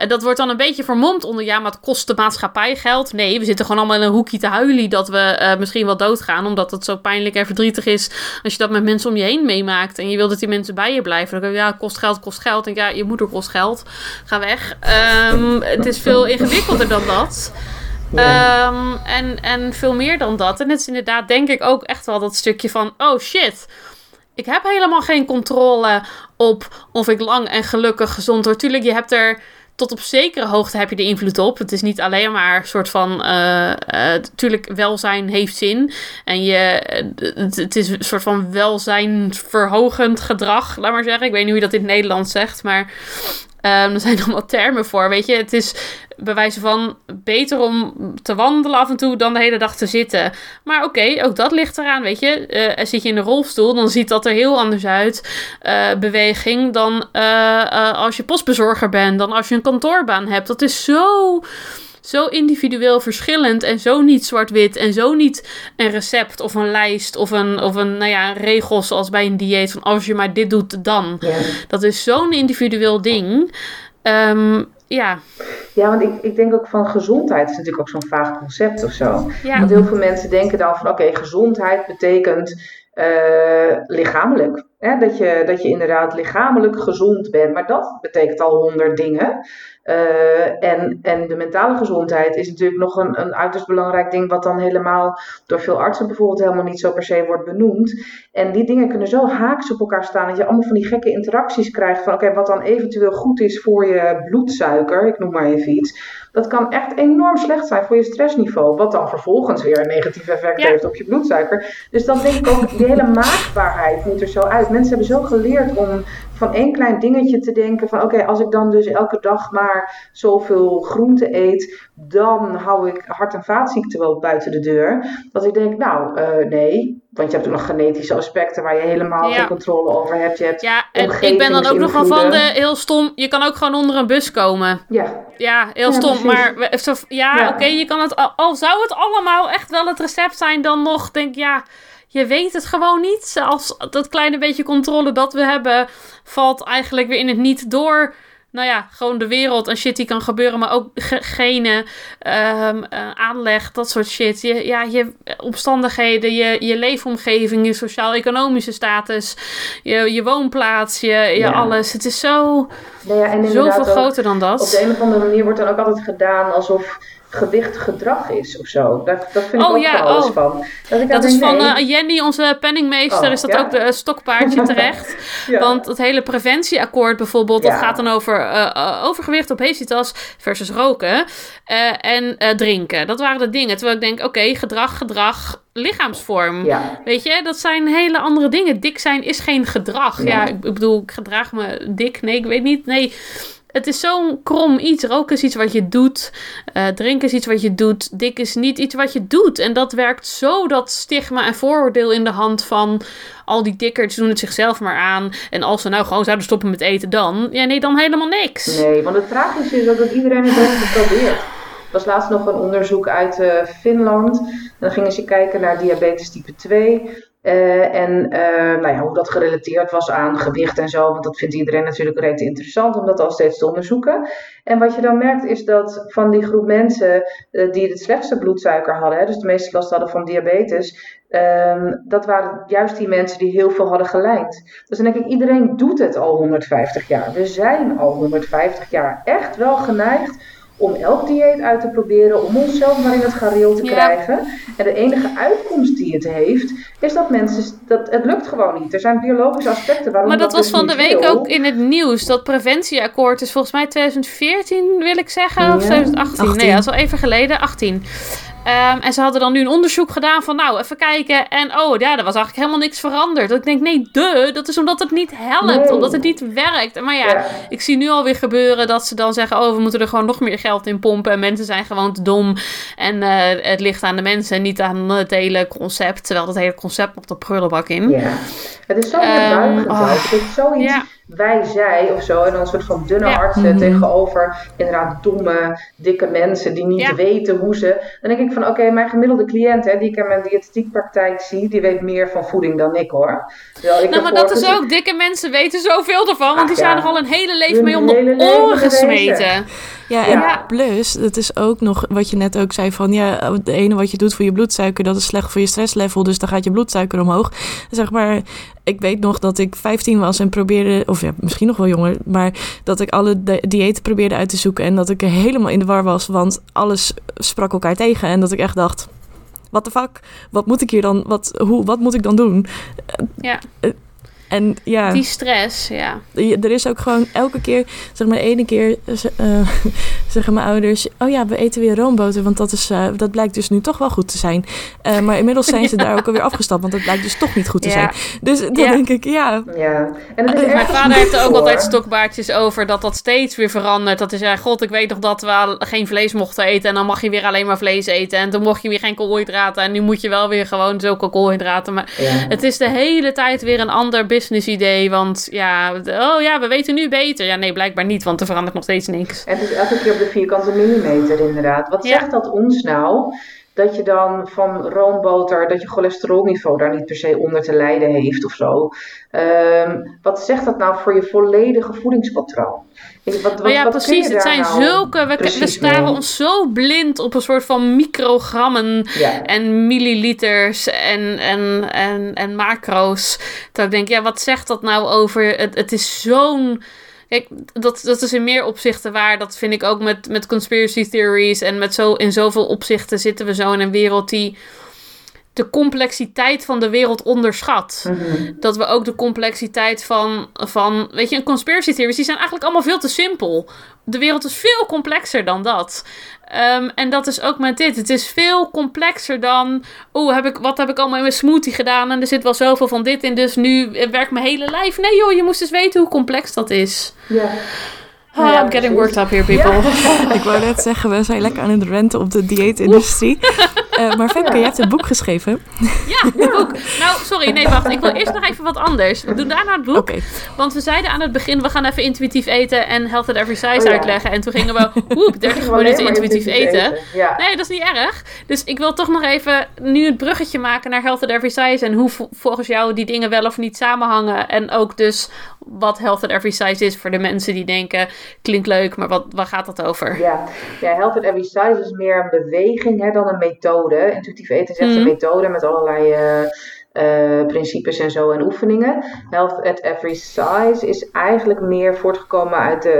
dat wordt dan een beetje vermomd onder... maar het kost de maatschappij geld. Nee, we zitten gewoon allemaal in een hoekje te huilen... dat we misschien wel doodgaan... omdat het zo pijnlijk en verdrietig is... als je dat met mensen om je heen meemaakt... en je wil dat die mensen bij je blijven. Dan kost geld. En je moeder kost geld. Ga weg. Het is veel ingewikkelder dan dat... Ja. En veel meer dan dat. En het is inderdaad denk ik ook echt wel dat stukje van... oh shit, ik heb helemaal geen controle op of ik lang en gelukkig gezond word. Tuurlijk, je hebt er... tot op zekere hoogte heb je de invloed op. Het is niet alleen maar een soort van... natuurlijk, welzijn heeft zin. En het is een soort van welzijnverhogend gedrag. Laat maar zeggen. Ik weet niet hoe je dat in het Nederlands zegt. Maar er zijn allemaal termen voor. Weet je, het is bij wijze van... beter om te wandelen af en toe... dan de hele dag te zitten. Maar oké, ook dat ligt eraan. Weet je, zit je in een rolstoel... dan ziet dat er heel anders uit. Beweging dan als je postbezorger bent. Dan als je een kantoorbaan hebt. Dat is zo individueel verschillend en zo niet zwart-wit en zo niet een recept of een lijst of een regel zoals bij een dieet van als je maar dit doet dan. Ja. Dat is zo'n individueel ding. Ja, want ik denk ook van gezondheid is natuurlijk ook zo'n vaag concept of zo. Ja. Want heel veel mensen denken dan van oké, gezondheid betekent lichamelijk. Dat je inderdaad lichamelijk gezond bent. Maar dat betekent al 100 dingen. En de mentale gezondheid is natuurlijk nog een uiterst belangrijk ding, wat dan helemaal door veel artsen bijvoorbeeld helemaal niet zo per se wordt benoemd. En die dingen kunnen zo haaks op elkaar staan, dat je allemaal van die gekke interacties krijgt van oké, wat dan eventueel goed is voor je bloedsuiker, ik noem maar even iets. Dat kan echt enorm slecht zijn voor je stressniveau, wat dan vervolgens weer een negatief effect heeft op je bloedsuiker. Dus dan denk ik ook, die hele maakbaarheid moet er zo uit. Mensen hebben zo geleerd om van één klein dingetje te denken van oké, als ik dan dus elke dag maar zoveel groente eet, dan hou ik hart- en vaatziekten wel buiten de deur. Dat ik denk, nee. Want je hebt ook nog genetische aspecten waar je helemaal geen controle over hebt. Je hebt omgevings- ik ben dan ook nog van de heel stom. Je kan ook gewoon onder een bus komen. Ja. Ja, heel stom. Precies. Maar oké, je kan het. Al zou het allemaal echt wel het recept zijn, dan nog denk ik je weet het gewoon niet. Zelfs dat kleine beetje controle dat we hebben, valt eigenlijk weer in het niet door. Nou ja, gewoon de wereld en shit die kan gebeuren, maar ook genen, aanleg, dat soort shit. Je omstandigheden, je leefomgeving, je sociaal-economische status, je woonplaats, je alles. Het is zoveel groter dan dat. Op de een of andere manier wordt dan ook altijd gedaan alsof gewicht gedrag is of zo. Dat vind ik ook wel eens van. Dat is van Jenny, onze penningmeester, is dat ook de stokpaardje terecht. Ja. Want het hele preventieakkoord bijvoorbeeld, dat gaat dan over overgewicht, obesitas versus roken en drinken. Dat waren de dingen. Terwijl ik denk, oké, gedrag, lichaamsvorm. Ja. Weet je, dat zijn hele andere dingen. Dik zijn is geen gedrag. Nee. Ja, ik bedoel, ik gedraag me dik. Nee, ik weet niet. Nee. Het is zo'n krom iets. Roken is iets wat je doet. Drinken is iets wat je doet. Dik is niet iets wat je doet. En dat werkt zo dat stigma en vooroordeel in de hand van al die dikkers doen het zichzelf maar aan. En als ze nou gewoon zouden stoppen met eten dan. Ja, nee, dan helemaal niks. Nee, want het tragische is dat iedereen het heeft geprobeerd. Er was laatst nog een onderzoek uit Finland. En dan gingen ze kijken naar diabetes type 2... hoe dat gerelateerd was aan gewicht en zo, want dat vindt iedereen natuurlijk reeds interessant om dat al steeds te onderzoeken. En wat je dan merkt is dat van die groep mensen die het slechtste bloedsuiker hadden, dus de meeste last hadden van diabetes, dat waren juist die mensen die heel veel hadden gelijnd. Dus dan denk ik, iedereen doet het al 150 jaar. We zijn al 150 jaar echt wel geneigd om elk dieet uit te proberen, om onszelf maar in het gareel te krijgen. En de enige uitkomst die het heeft, is dat mensen, dat het lukt gewoon niet. Er zijn biologische aspecten waarom. Maar dat was dus van de week ook in het nieuws. Dat preventieakkoord is volgens mij 2014, wil ik zeggen. Of 2018. 18. Nee, dat is al even geleden. 18. En ze hadden dan nu een onderzoek gedaan van even kijken. En er was eigenlijk helemaal niks veranderd. Dat ik denk, dat is omdat het niet helpt. Nee. Omdat het niet werkt. Maar ik zie nu alweer gebeuren dat ze dan zeggen, we moeten er gewoon nog meer geld in pompen. En mensen zijn gewoon te dom. En het ligt aan de mensen en niet aan het hele concept. Terwijl dat hele concept nog de prullenbak in. Ja, het is zo verbuigend. Het is zoiets... Yeah. Wij, zij of zo. En dan een soort van dunne artsen tegenover inderdaad domme, dikke mensen die niet weten hoe ze... Dan denk ik van mijn gemiddelde cliënt die ik in mijn diëtetiekpraktijk zie, die weet meer van voeding dan ik hoor. Ik maar dat is ook, dikke mensen weten zoveel ervan, want die zijn er al een hele leven mee om de oren gesmeten. Ja, en plus, dat is ook nog wat je net ook zei van, de ene wat je doet voor je bloedsuiker, dat is slecht voor je stresslevel, dus dan gaat je bloedsuiker omhoog. Zeg maar, ik weet nog dat ik 15 was en probeerde, of misschien nog wel jonger, maar dat ik alle diëten probeerde uit te zoeken en dat ik er helemaal in de war was, want alles sprak elkaar tegen en dat ik echt dacht, what the fuck, wat moet ik hier dan, wat moet ik dan doen? Ja. En die stress, er is ook gewoon elke keer, zeg maar, de ene keer zeggen mijn ouders, we eten weer roomboter, want dat is, dat blijkt dus nu toch wel goed te zijn. Maar inmiddels zijn ze daar ook alweer afgestapt, want dat blijkt dus toch niet goed te zijn. Dus dan denk ik, En dat is mijn vader heeft er ook altijd stokbaardjes over, dat steeds weer verandert. Dat is, god, ik weet nog dat we geen vlees mochten eten en dan mag je weer alleen maar vlees eten en toen mocht je weer geen koolhydraten en nu moet je wel weer gewoon zulke koolhydraten. Maar het is de hele tijd weer een ander business idee, want we weten nu beter. Ja, nee, blijkbaar niet, want er verandert nog steeds niks. En het is elke keer op de vierkante millimeter inderdaad. Wat zegt dat ons nou? Dat je dan van roomboter, dat je cholesterolniveau daar niet per se onder te lijden heeft of zo. Wat zegt dat nou voor je volledige voedingspatroon? Wat precies. Het zijn nou zulke. We staren ons zo blind op een soort van microgrammen en milliliters en macro's. Dat ik denk, wat zegt dat nou over? Het is zo'n Kijk, dat is in meer opzichten waar. Dat vind ik ook met conspiracy theories. En in zoveel opzichten zitten we zo in een wereld die de complexiteit van de wereld onderschat. Mm-hmm. Dat we ook de complexiteit van weet je, conspiracy theories, die zijn eigenlijk allemaal veel te simpel. De wereld is veel complexer dan dat. En dat is ook met dit. Het is veel complexer dan, wat heb ik allemaal in mijn smoothie gedaan? En er zit wel zoveel van dit in, dus nu werkt mijn hele lijf. Nee joh, je moest eens weten hoe complex dat is. Yeah. Oh, ja, I'm getting worked up here, people. Ja. Ik wou net zeggen, we zijn lekker aan het renten op de dieetindustrie. Maar Femke, je hebt een boek geschreven. Ja, een boek. Nou, sorry, nee, wacht. Ik wil eerst nog even wat anders. We doen daarna het boek. Okay. Want we zeiden aan het begin, we gaan even intuïtief eten en Health at Every Size uitleggen. En toen gingen we 30 minuten intuïtief eten. Ja. Nee, dat is niet erg. Dus ik wil toch nog even nu het bruggetje maken naar Health at Every Size. En hoe volgens jou die dingen wel of niet samenhangen. En ook dus wat Health at Every Size is voor de mensen die denken, klinkt leuk, maar waar gaat dat over? Ja, Health at Every Size is meer een beweging dan een methode. Intuïtief eten is echt een methode met allerlei principes en zo en oefeningen. Health at Every Size is eigenlijk meer voortgekomen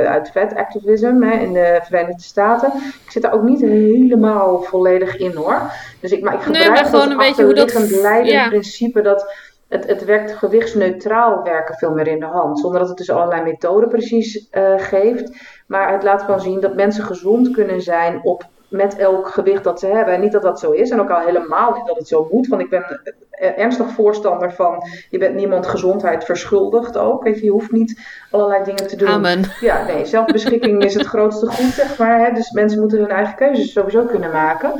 uit fat activism in de Verenigde Staten. Ik zit daar ook niet helemaal volledig in hoor. Dus ik gebruik maar gewoon een beetje hoe dat leidende principe dat. Het werkt gewichtsneutraal werken veel meer in de hand. Zonder dat het dus allerlei methoden precies geeft. Maar het laat gewoon zien dat mensen gezond kunnen zijn met elk gewicht dat ze hebben. En niet dat dat zo is. En ook al helemaal niet dat het zo moet. Want ik ben ernstig voorstander van, je bent niemand gezondheid verschuldigd ook. Je hoeft niet allerlei dingen te doen. Amen. Ja, nee, zelfbeschikking is het grootste goed, zeg maar. Dus mensen moeten hun eigen keuzes sowieso kunnen maken.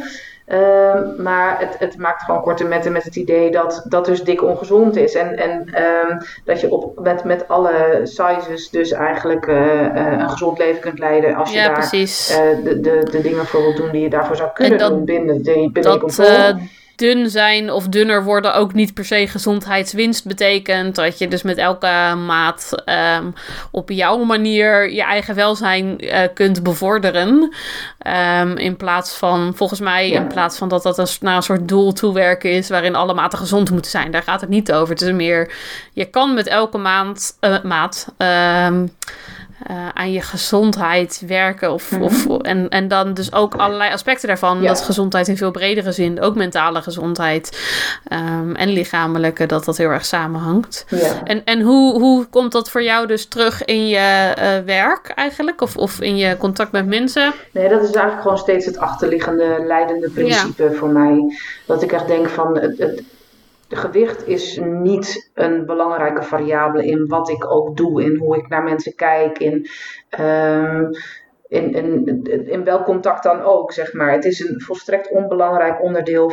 Maar het maakt gewoon korte metten met het idee dat dus dik ongezond is. En dat je met alle sizes dus eigenlijk een gezond leven kunt leiden. Als je daar de dingen voor wilt doen die je daarvoor zou kunnen doen binnen de controle. Dun zijn of dunner worden ook niet per se gezondheidswinst betekent. Dat je dus met elke maat op jouw manier je eigen welzijn kunt bevorderen. In plaats van dat dat naar een soort doel toewerken is waarin alle maten gezond moeten zijn. Daar gaat het niet over. Het is meer, je kan met elke maat aan je gezondheid werken. En dan dus ook allerlei aspecten daarvan. Ja. Dat gezondheid in veel bredere zin. Ook mentale gezondheid. En lichamelijke. Dat heel erg samenhangt. Ja. En hoe komt dat voor jou dus terug in je werk eigenlijk? Of in je contact met mensen? Nee, dat is eigenlijk gewoon steeds het achterliggende leidende principe voor mij. Dat ik echt denk van, de gewicht is niet een belangrijke variabele in wat ik ook doe, in hoe ik naar mensen kijk, in welk contact dan ook, zeg maar. Het is een volstrekt onbelangrijk onderdeel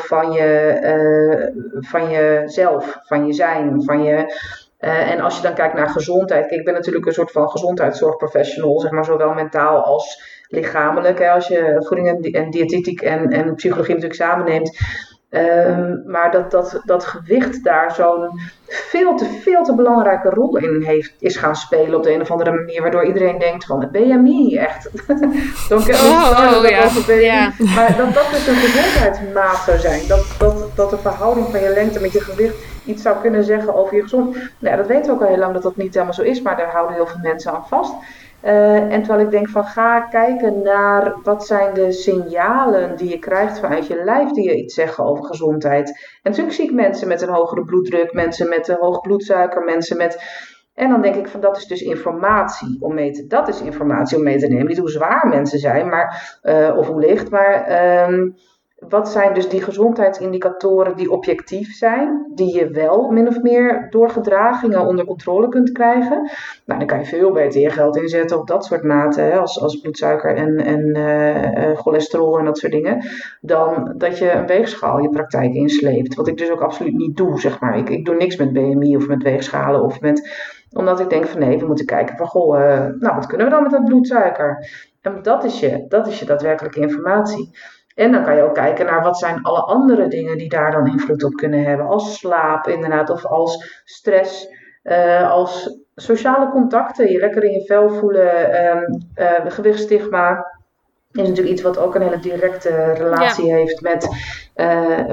van jezelf, van je zijn, van je. En als je dan kijkt naar gezondheid, kijk, ik ben natuurlijk een soort van gezondheidszorgprofessional, zeg maar, zowel mentaal als lichamelijk. Hè, als je voeding en diëtetiek en psychologie natuurlijk samenneemt. Maar dat gewicht daar zo'n veel te belangrijke rol in is gaan spelen op de een of andere manier, waardoor iedereen denkt van BMI, echt. Maar dat dus een gezondheidsmaat zou zijn. Dat de verhouding van je lengte met je gewicht iets zou kunnen zeggen over je gezondheid. Nou, dat weten we ook al heel lang dat dat niet helemaal zo is, maar daar houden heel veel mensen aan vast. En terwijl ik denk van, ga kijken naar wat zijn de signalen die je krijgt vanuit je lijf die je iets zeggen over gezondheid. En natuurlijk zie ik mensen met een hogere bloeddruk, mensen met een hoog bloedsuiker, mensen met. En dan denk ik van, dat is dus informatie om mee te nemen. Dat is informatie om mee te nemen. Niet hoe zwaar mensen zijn, maar, of hoe licht, maar wat zijn dus die gezondheidsindicatoren die objectief zijn, die je wel min of meer door gedragingen onder controle kunt krijgen? Nou, dan kan je veel beter je geld inzetten op dat soort maten, hè, als bloedsuiker en cholesterol en dat soort dingen, dan dat je een weegschaal je praktijk insleept. Wat ik dus ook absoluut niet doe, zeg maar. Ik doe niks met BMI of met weegschalen of met, omdat ik denk van nee, we moeten kijken van goh, wat kunnen we dan met dat bloedsuiker? En dat is je daadwerkelijke informatie. En dan kan je ook kijken naar wat zijn alle andere dingen die daar dan invloed op kunnen hebben. Als slaap inderdaad, of als stress, als sociale contacten. Je lekker in je vel voelen, gewichtstigma is natuurlijk iets wat ook een hele directe relatie heeft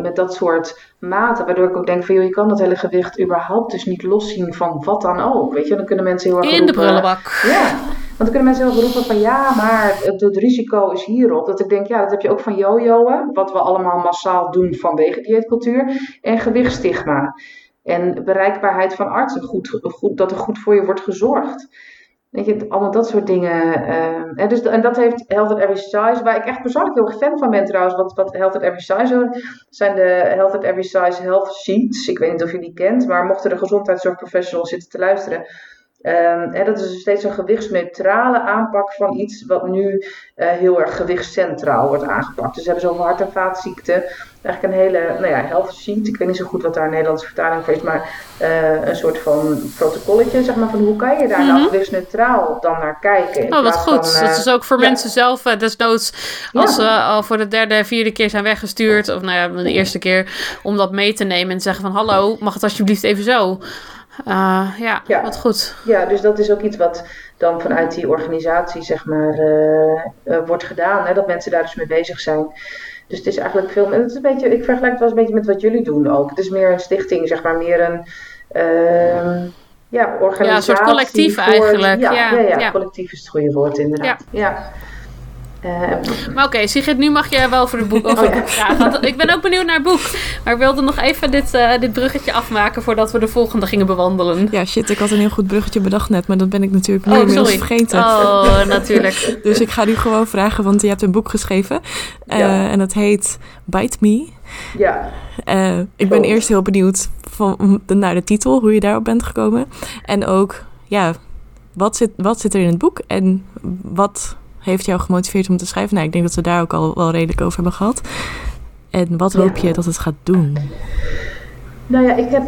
met dat soort maten. Waardoor ik ook denk van, joh, je kan dat hele gewicht überhaupt dus niet loszien van wat dan ook. Weet je, dan kunnen mensen heel erg in de prullenbak. Ja. Want dan kunnen mensen heel roepen van ja, maar het risico is hierop. Dat ik denk, ja, dat heb je ook van jojoen, wat we allemaal massaal doen vanwege dieetcultuur. En gewichtstigma. En bereikbaarheid van artsen, dat er goed voor je wordt gezorgd. Weet je, allemaal dat soort dingen. En dat heeft Health at Every Size, waar ik echt persoonlijk heel erg fan van ben trouwens. Wat Health at Every Size zijn de Health at Every Size Health Sheets. Ik weet niet of jullie die kent, maar mochten de gezondheidszorgprofessionals zitten te luisteren. Dat is steeds een gewichtsneutrale aanpak van iets wat nu heel erg gewichtscentraal wordt aangepakt. Dus ze hebben zoveel hart- en vaatziekten. Eigenlijk een hele health sheet. Ik weet niet zo goed wat daar een Nederlandse vertaling voor is. Maar een soort van protocolletje. Zeg maar, van hoe kan je daar nou gewichtsneutraal dan naar kijken? In wat goed. Van, dat is ook voor mensen zelf. Desnoods als ze al voor de derde, vierde keer zijn weggestuurd. Of de eerste keer. Om dat mee te nemen en te zeggen van hallo, mag het alsjeblieft even zo? Wat goed. Ja, dus dat is ook iets wat dan vanuit die organisatie zeg maar wordt gedaan. Hè, dat mensen daar dus mee bezig zijn. Dus het is eigenlijk veel... Het is een beetje, ik vergelijk het wel eens een beetje met wat jullie doen ook. Het is meer een stichting, zeg maar. Meer een organisatie. Ja, een soort collectief eigenlijk. Collectief is het goede woord inderdaad. Ja. Maar oké, Sigrid, nu mag jij wel over het boek vragen. Want ik ben ook benieuwd naar het boek. Maar ik wilde nog even dit bruggetje afmaken voordat we de volgende gingen bewandelen. Ja, shit, ik had een heel goed bruggetje bedacht net, maar dat ben ik natuurlijk inmiddels vergeten. Oh, natuurlijk. Dus ik ga nu gewoon vragen, want je hebt een boek geschreven. En dat heet Bite Me. Ja. Ik ben eerst heel benieuwd naar de titel, hoe je daarop bent gekomen. En ook, wat zit er in het boek en wat... heeft jou gemotiveerd om te schrijven? Nou, ik denk dat we daar ook al wel redelijk over hebben gehad. En wat hoop je dat het gaat doen? Nou ja, ik heb...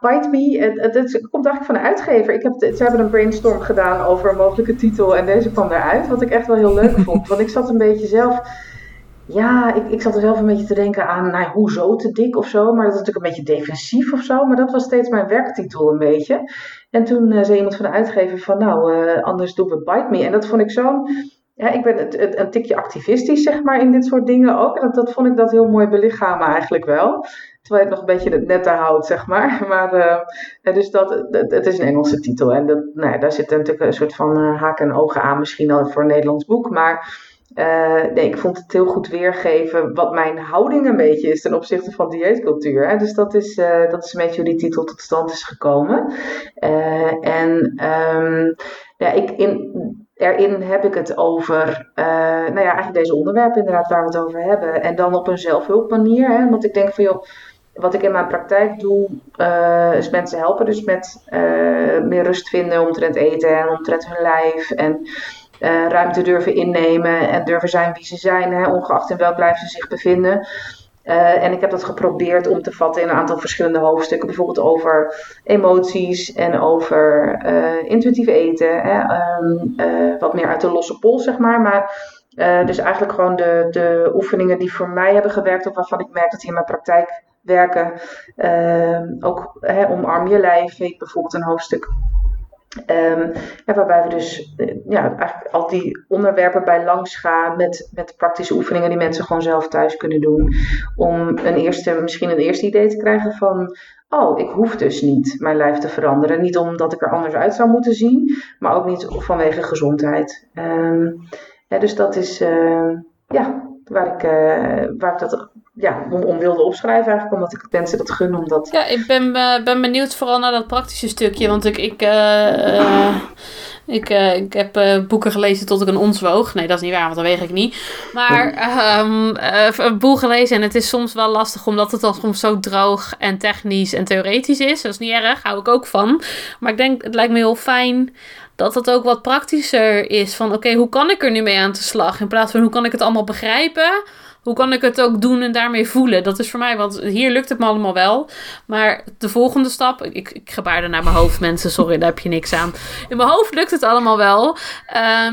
Bite Me. Het komt eigenlijk van de uitgever. Ze hebben een brainstorm gedaan over een mogelijke titel. En deze kwam eruit. Wat ik echt wel heel leuk vond. Want ik zat een beetje zelf... Ja, ik zat er zelf een beetje te denken aan... Nou, hoezo te dik of zo? Maar dat is natuurlijk een beetje defensief of zo. Maar dat was steeds mijn werktitel een beetje. En toen zei iemand van de uitgever van... anders doen we Bite Me. En dat vond ik zo'n... Ja, ik ben een tikje activistisch, zeg maar, in dit soort dingen ook. En dat vond ik dat heel mooi belichamen eigenlijk wel. Terwijl het nog een beetje het nette houdt, zeg maar. Maar dus het is een Engelse titel. En daar zit natuurlijk een soort van haken en ogen aan. Misschien al voor een Nederlands boek, maar... ik vond het heel goed weergeven wat mijn houding een beetje is ten opzichte van dieetcultuur. Hè? Dus dat is een beetje hoe die titel tot stand is gekomen. Daarin heb ik het over eigenlijk deze onderwerpen inderdaad waar we het over hebben. En dan op een zelfhulpmanier. Hè? Want ik denk van joh, wat ik in mijn praktijk doe is mensen helpen dus met meer rust vinden omtrent eten en omtrent hun lijf en... ruimte durven innemen en durven zijn wie ze zijn, hè, ongeacht in welk lijf ze zich bevinden. En ik heb dat geprobeerd om te vatten in een aantal verschillende hoofdstukken. Bijvoorbeeld over emoties en over intuïtief eten. Hè, wat meer uit de losse pols, zeg maar. Maar dus eigenlijk gewoon de oefeningen die voor mij hebben gewerkt... of waarvan ik merk dat die in mijn praktijk werken. Ook omarm je lijf, weet bijvoorbeeld een hoofdstuk... waarbij we dus eigenlijk al die onderwerpen bij langs gaan met praktische oefeningen die mensen gewoon zelf thuis kunnen doen. Om misschien een eerste idee te krijgen van, ik hoef dus niet mijn lijf te veranderen. Niet omdat ik er anders uit zou moeten zien, maar ook niet vanwege gezondheid. Dus dat is waar ik dat... Ja, om wilde opschrijven eigenlijk, omdat ik mensen dat gun. Omdat... Ja, ik ben benieuwd vooral naar dat praktische stukje. Want ik heb boeken gelezen tot ik een ons woog. Nee, dat is niet waar, want dat weeg ik niet. Maar een boel gelezen. En het is soms wel lastig, omdat het dan soms zo droog en technisch en theoretisch is. Dat is niet erg, hou ik ook van. Maar ik denk, het lijkt me heel fijn... dat het ook wat praktischer is. Van oké, hoe kan ik er nu mee aan de slag? In plaats van hoe kan ik het allemaal begrijpen? Hoe kan ik het ook doen en daarmee voelen? Dat is voor mij, want hier lukt het me allemaal wel. Maar de volgende stap... Ik gebaarde naar mijn hoofd, mensen. Sorry, daar heb je niks aan. In mijn hoofd lukt het allemaal wel.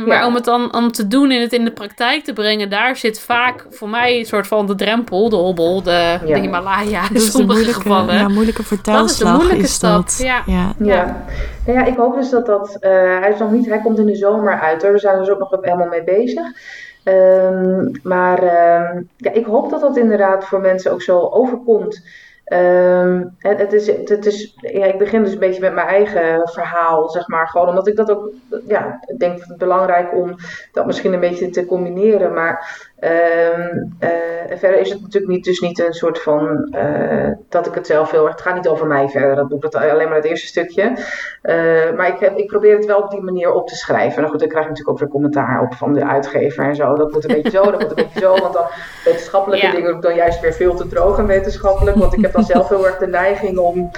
Maar om het dan te doen en het in de praktijk te brengen... daar zit vaak voor mij een soort van de drempel, de hobbel, de Himalaya. In sommige gevallen. Ja, moeilijke vertaalslag dat is de moeilijke stap. Ja. Nou ja, ik hoop dus dat... Hij komt in de zomer uit, hoor. We zijn er dus ook nog helemaal mee bezig. Ik hoop dat dat inderdaad voor mensen ook zo overkomt. Het is, ik begin dus een beetje met mijn eigen verhaal, zeg maar. Gewoon omdat ik dat ook, ja, ik denk dat het belangrijk om dat misschien een beetje te combineren. Maar verder is het natuurlijk niet een soort van dat ik het zelf heel erg. Het gaat niet over mij verder. Dat doe ik alleen maar het eerste stukje. Maar ik probeer het wel op die manier op te schrijven. Nou goed, dan krijg ik natuurlijk ook weer commentaar op van de uitgever en zo. Dat moet een beetje zo, dat moet een beetje zo. Want dan wetenschappelijke dingen doe ik dan juist weer veel te droog en wetenschappelijk. Want ik heb dan zelf heel erg de neiging om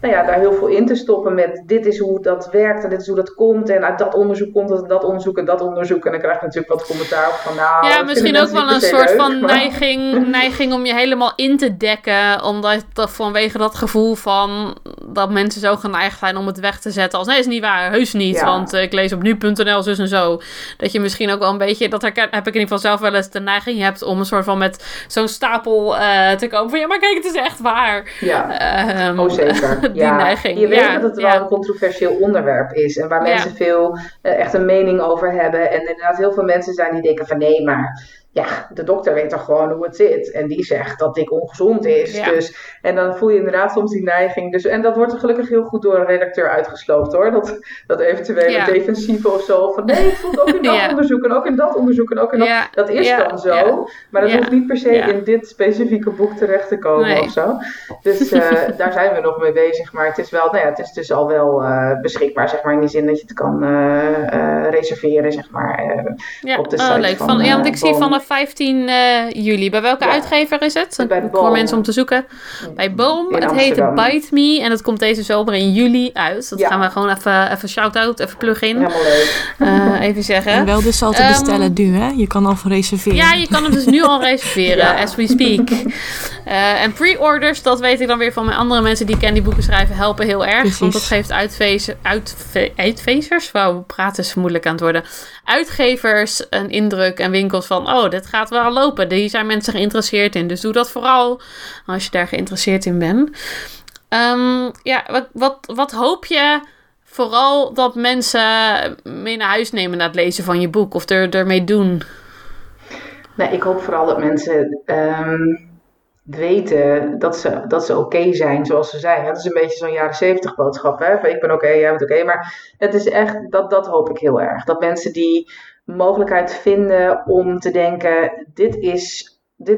daar heel veel in te stoppen met dit is hoe dat werkt en dit is hoe dat komt en uit dat onderzoek komt het en dat onderzoek en dat onderzoek. En dan krijg je natuurlijk wat commentaar op van ja, misschien ook wel een soort van neiging om je helemaal in te dekken, omdat vanwege dat gevoel van dat mensen zo geneigd zijn om het weg te zetten als nee, is niet waar, heus niet, want ik lees op nu.nl zus en zo. Dat je misschien ook wel een beetje, dat heb ik in ieder geval zelf wel eens, de neiging hebt om een soort van met zo'n stapel te komen van ja, maar kijk, het is echt waar. Ja, zeker. Die neiging. Je weet dat het wel een controversieel onderwerp is. En waar mensen veel echt een mening over hebben. En inderdaad heel veel mensen zijn die denken van nee, maar ja, de dokter weet toch gewoon hoe het zit. En die zegt dat dik ongezond is. Ja. Dus, en dan voel je inderdaad soms die neiging. Dus, en dat wordt er gelukkig heel goed door een redacteur uitgesloopt hoor. Dat eventuele defensieve of zo. Van nee, het voelt ook in dat onderzoek en ook in dat onderzoek en ook in dat. Ja. Dat is dan zo. Ja. Maar dat hoeft niet per se in dit specifieke boek terecht te komen of zo. Dus daar zijn we nog mee bezig. Maar het is wel, het is dus al wel beschikbaar, zeg maar. In die zin dat je het kan reserveren, zeg maar. Op de site leuk. Van, want ik zie vanaf 15 juli. Bij welke uitgever is het? Bij Boom. Voor mensen om te zoeken. Bij Boom. Het heet Bite Me. En dat komt deze zomer in juli uit. Dat gaan we gewoon even shout-out, even plug-in. Helemaal leuk. Even zeggen. En wel dus al te bestellen nu, hè? Je kan al reserveren. Ja, je kan hem dus nu al reserveren. As we speak. En pre-orders, dat weet ik dan weer van mijn andere mensen die candyboeken schrijven, helpen heel erg. Precies. Want dat geeft uitvezers? Wauw, praten is moeilijk aan het worden. Uitgevers een indruk en winkels van dit gaat wel lopen. Hier zijn mensen geïnteresseerd in. Dus doe dat vooral als je daar geïnteresseerd in bent. Wat hoop je vooral dat mensen mee naar huis nemen na het lezen van je boek? Of ermee doen? Nee, ik hoop vooral dat mensen weten dat ze oké zijn zoals ze zijn. Dat is een beetje zo'n jaren 70 boodschap. Hè? Van, ik ben oké, jij bent oké. Maar het is echt, dat hoop ik heel erg. Dat mensen die mogelijkheid vinden om te denken, dit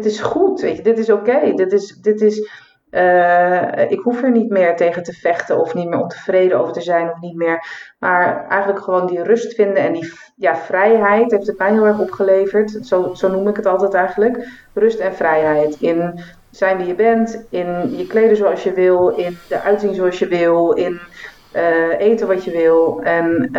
is goed, weet je, dit is oké, dit is ik hoef er niet meer tegen te vechten of niet meer ontevreden over te zijn of niet meer, maar eigenlijk gewoon die rust vinden en die vrijheid heeft het mij heel erg opgeleverd, zo noem ik het altijd eigenlijk, rust en vrijheid in zijn wie je bent, in je kleden zoals je wil, in de uitzien zoals je wil, in eten wat je wil en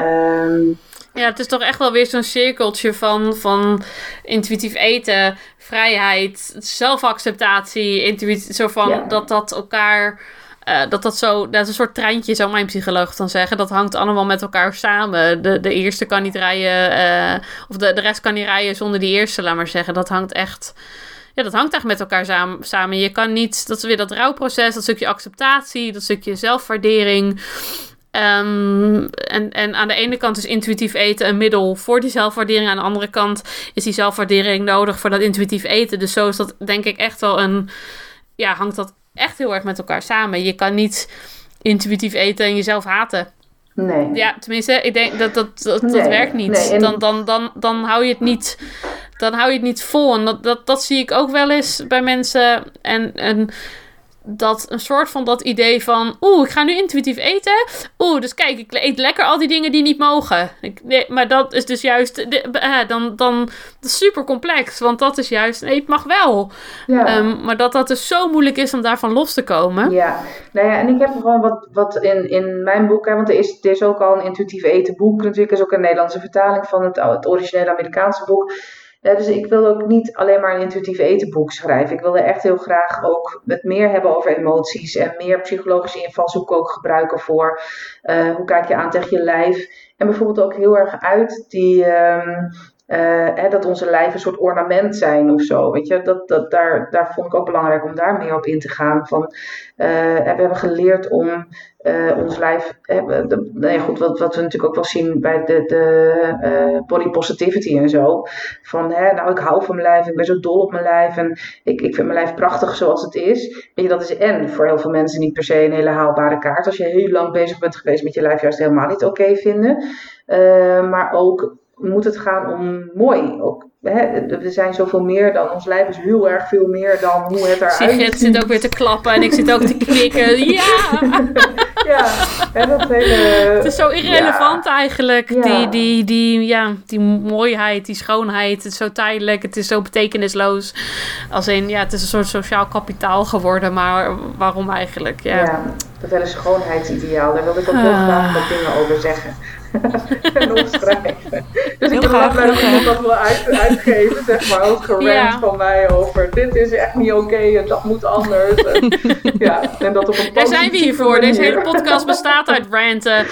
ja, het is toch echt wel weer zo'n cirkeltje van intuïtief eten, vrijheid, zelfacceptatie, intuïtie, zo van dat elkaar, dat zo, dat is een soort treintje, zou mijn psycholoog dan zeggen, dat hangt allemaal met elkaar samen. De eerste kan niet rijden, of de rest kan niet rijden zonder die eerste, laat maar zeggen. Dat hangt echt. Ja, dat hangt echt met elkaar samen. Je kan niet, dat is weer dat rouwproces, dat stukje acceptatie, dat stukje zelfwaardering. En aan de ene kant is intuïtief eten een middel voor die zelfwaardering. Aan de andere kant is die zelfwaardering nodig voor dat intuïtief eten. Dus zo is dat denk ik echt wel een. Ja, hangt dat echt heel erg met elkaar samen. Je kan niet intuïtief eten en jezelf haten. Nee. Ja, tenminste, ik denk dat werkt niet. Nee, en dan hou je het niet. Dan hou je het niet vol. En dat zie ik ook wel eens bij mensen. En dat een soort van dat idee van ik ga nu intuïtief eten. Dus kijk, ik eet lekker al die dingen die niet mogen. Maar dat is dus juist dan super complex. Want dat is juist, nee, het mag wel. Ja. Maar dat dus zo moeilijk is om daarvan los te komen. Ja, nou ja, en ik heb gewoon wat in mijn boek, hè, want er is ook al een intuïtief eten boek. Natuurlijk is ook een Nederlandse vertaling van het originele Amerikaanse boek. Ja, dus ik wil ook niet alleen maar een intuïtief etenboek schrijven. Ik wilde echt heel graag ook het meer hebben over emoties. En meer psychologische invalshoeken ook gebruiken voor. Hoe kijk je aan tegen je lijf. En bijvoorbeeld ook heel erg uit die dat onze lijven een soort ornament zijn of zo. Weet je? Daar vond ik ook belangrijk om daar meer op in te gaan. We hebben geleerd om ons lijf... wat we natuurlijk ook wel zien bij de body positivity en zo. Ik hou van mijn lijf, ik ben zo dol op mijn lijf en ik vind mijn lijf prachtig zoals het is. Weet je, dat is voor heel veel mensen niet per se een hele haalbare kaart. Als je heel lang bezig bent geweest met je lijf, juist helemaal niet oké vinden. Maar ook... moet het gaan om mooi ook. We zijn zoveel meer dan, ons lijf is heel erg veel meer dan hoe het eruit ziet. Sigrid zit ook weer te klappen en ik zit ook te knikken. Ja! Het is zo irrelevant eigenlijk. Ja. Die mooiheid, die schoonheid. Het is zo tijdelijk, het is zo betekenisloos. Het is een soort sociaal kapitaal geworden, maar waarom eigenlijk? Ja, dat hele schoonheidsideaal, daar wil ik ook heel graag wat dingen over zeggen. En omschrijven. Dus ik heb net bij iemand dat wil uitgeven, zeg maar, ook gerant van mij over dit is echt niet oké en dat moet anders. En dat op een daar zijn we hier voor. Deze hele podcast bestaat uit ranten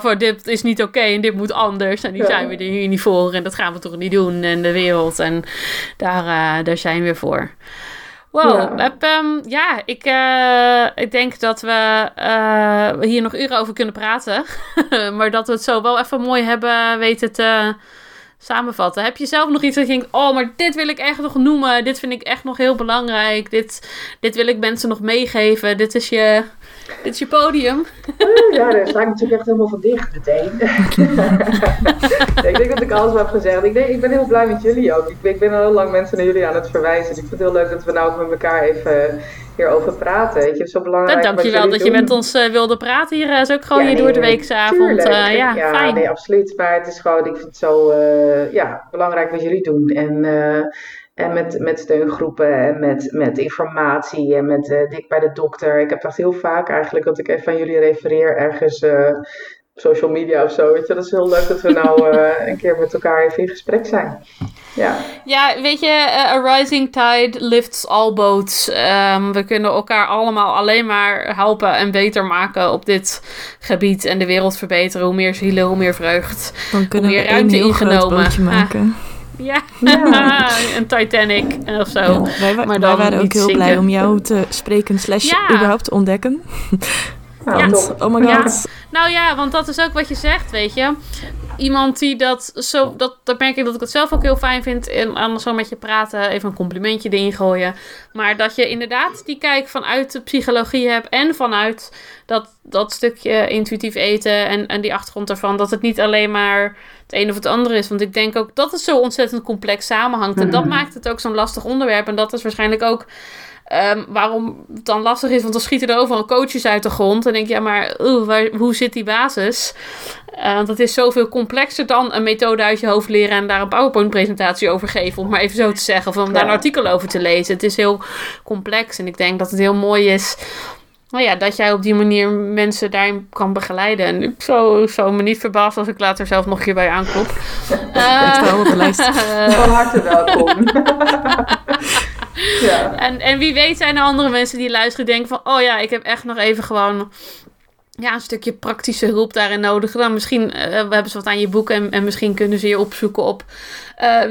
voor dit is niet oké en dit moet anders. En die zijn we er hier niet voor en dat gaan we toch niet doen en de wereld. En daar zijn we voor. Wow, ik denk dat we hier nog uren over kunnen praten. Maar dat we het zo wel even mooi hebben weten te samenvatten. Heb je zelf nog iets dat je denkt, oh, maar dit wil ik echt nog noemen. Dit vind ik echt nog heel belangrijk. Dit wil ik mensen nog meegeven. Dit is je podium. Ja, daar sta ik natuurlijk echt helemaal van dicht meteen. Ik denk dat ik alles heb gezegd. Ik ben heel blij met jullie ook. Ik ben al heel lang mensen naar jullie aan het verwijzen. Dus ik vind het heel leuk dat we nou ook met elkaar even hierover praten. Weet je, zo belangrijk. Nou, dankjewel dat je met ons wilde praten hier. Is ook gewoon door de weeksavond. Fijn. Nee, absoluut. Maar het is gewoon, ik vind het zo belangrijk wat jullie doen. En met steungroepen en met informatie en met Dik bij de dokter. Ik heb echt heel vaak eigenlijk dat ik even aan jullie refereer ergens op social media of zo. Weet je, dat is heel leuk dat we nou een keer met elkaar even in gesprek zijn. Ja, weet je, a rising tide lifts all boats. We kunnen elkaar allemaal alleen maar helpen en beter maken op dit gebied en de wereld verbeteren. Hoe meer zielen, hoe meer vreugd, hoe meer ruimte ingenomen. Een Titanic of zo. Ja, wij waren ook heel blij om jou te spreken / überhaupt te ontdekken. Oh my god. Want dat is ook wat je zegt, weet je. Iemand die dat merk ik dat ik het zelf ook heel fijn vind. En anders zo met je praten, even een complimentje erin gooien. Maar dat je inderdaad die kijk vanuit de psychologie hebt. En vanuit dat stukje intuïtief eten en die achtergrond daarvan. Dat het niet alleen maar het een of het andere is. Want ik denk ook dat het zo ontzettend complex samenhangt. En dat maakt het ook zo'n lastig onderwerp. En dat is waarschijnlijk ook... waarom het dan lastig is, want dan schieten er overal coaches uit de grond. En denk je, hoe zit die basis? Dat is zoveel complexer dan een methode uit je hoofd leren en daar een PowerPoint-presentatie over geven, om maar even zo te zeggen, of om daar een artikel over te lezen. Het is heel complex en ik denk dat het heel mooi is dat jij op die manier mensen daarin kan begeleiden. En ik zou me niet verbaasd als ik later zelf nog een keer bij je aanklop. Ik sta op de lijst. Van harte welkom. Ja. En wie weet zijn er andere mensen die luisteren denken van... ik heb echt nog even gewoon... een stukje praktische hulp daarin nodig. Dan misschien hebben ze wat aan je boek... en misschien kunnen ze je opzoeken op...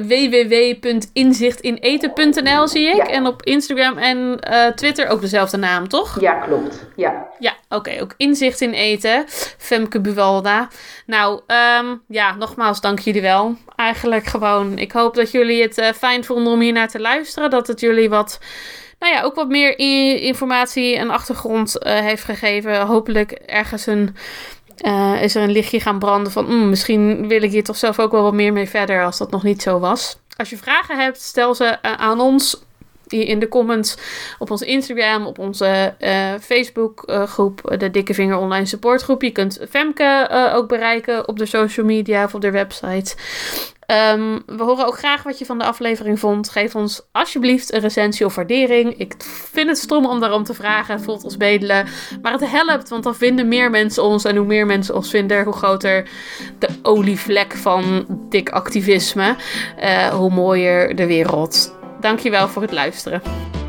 www.inzichtineten.nl zie ik. Ja. En op Instagram en Twitter ook dezelfde naam, toch? Ja, klopt. Ja, oké. Ook Inzicht in Eten. Femke Buwalda. Nou, nogmaals dank jullie wel. Eigenlijk gewoon. Ik hoop dat jullie het fijn vonden om hiernaar te luisteren. Dat het jullie wat... ook wat meer informatie en achtergrond heeft gegeven. Hopelijk ergens is er een lichtje gaan branden van... misschien wil ik hier toch zelf ook wel wat meer mee verder als dat nog niet zo was. Als je vragen hebt, stel ze aan ons hier in de comments. Op ons Instagram, op onze Facebook groep, de Dikke Vinger Online Support Groep. Je kunt Femke ook bereiken op de social media of op de website. We horen ook graag wat je van de aflevering vond. Geef ons alsjeblieft een recensie of waardering. Ik vind het stom om daarom te vragen. Het voelt ons bedelen. Maar het helpt, want dan vinden meer mensen ons. En hoe meer mensen ons vinden, hoe groter de olievlek van dik activisme. Hoe mooier de wereld. Dankjewel voor het luisteren.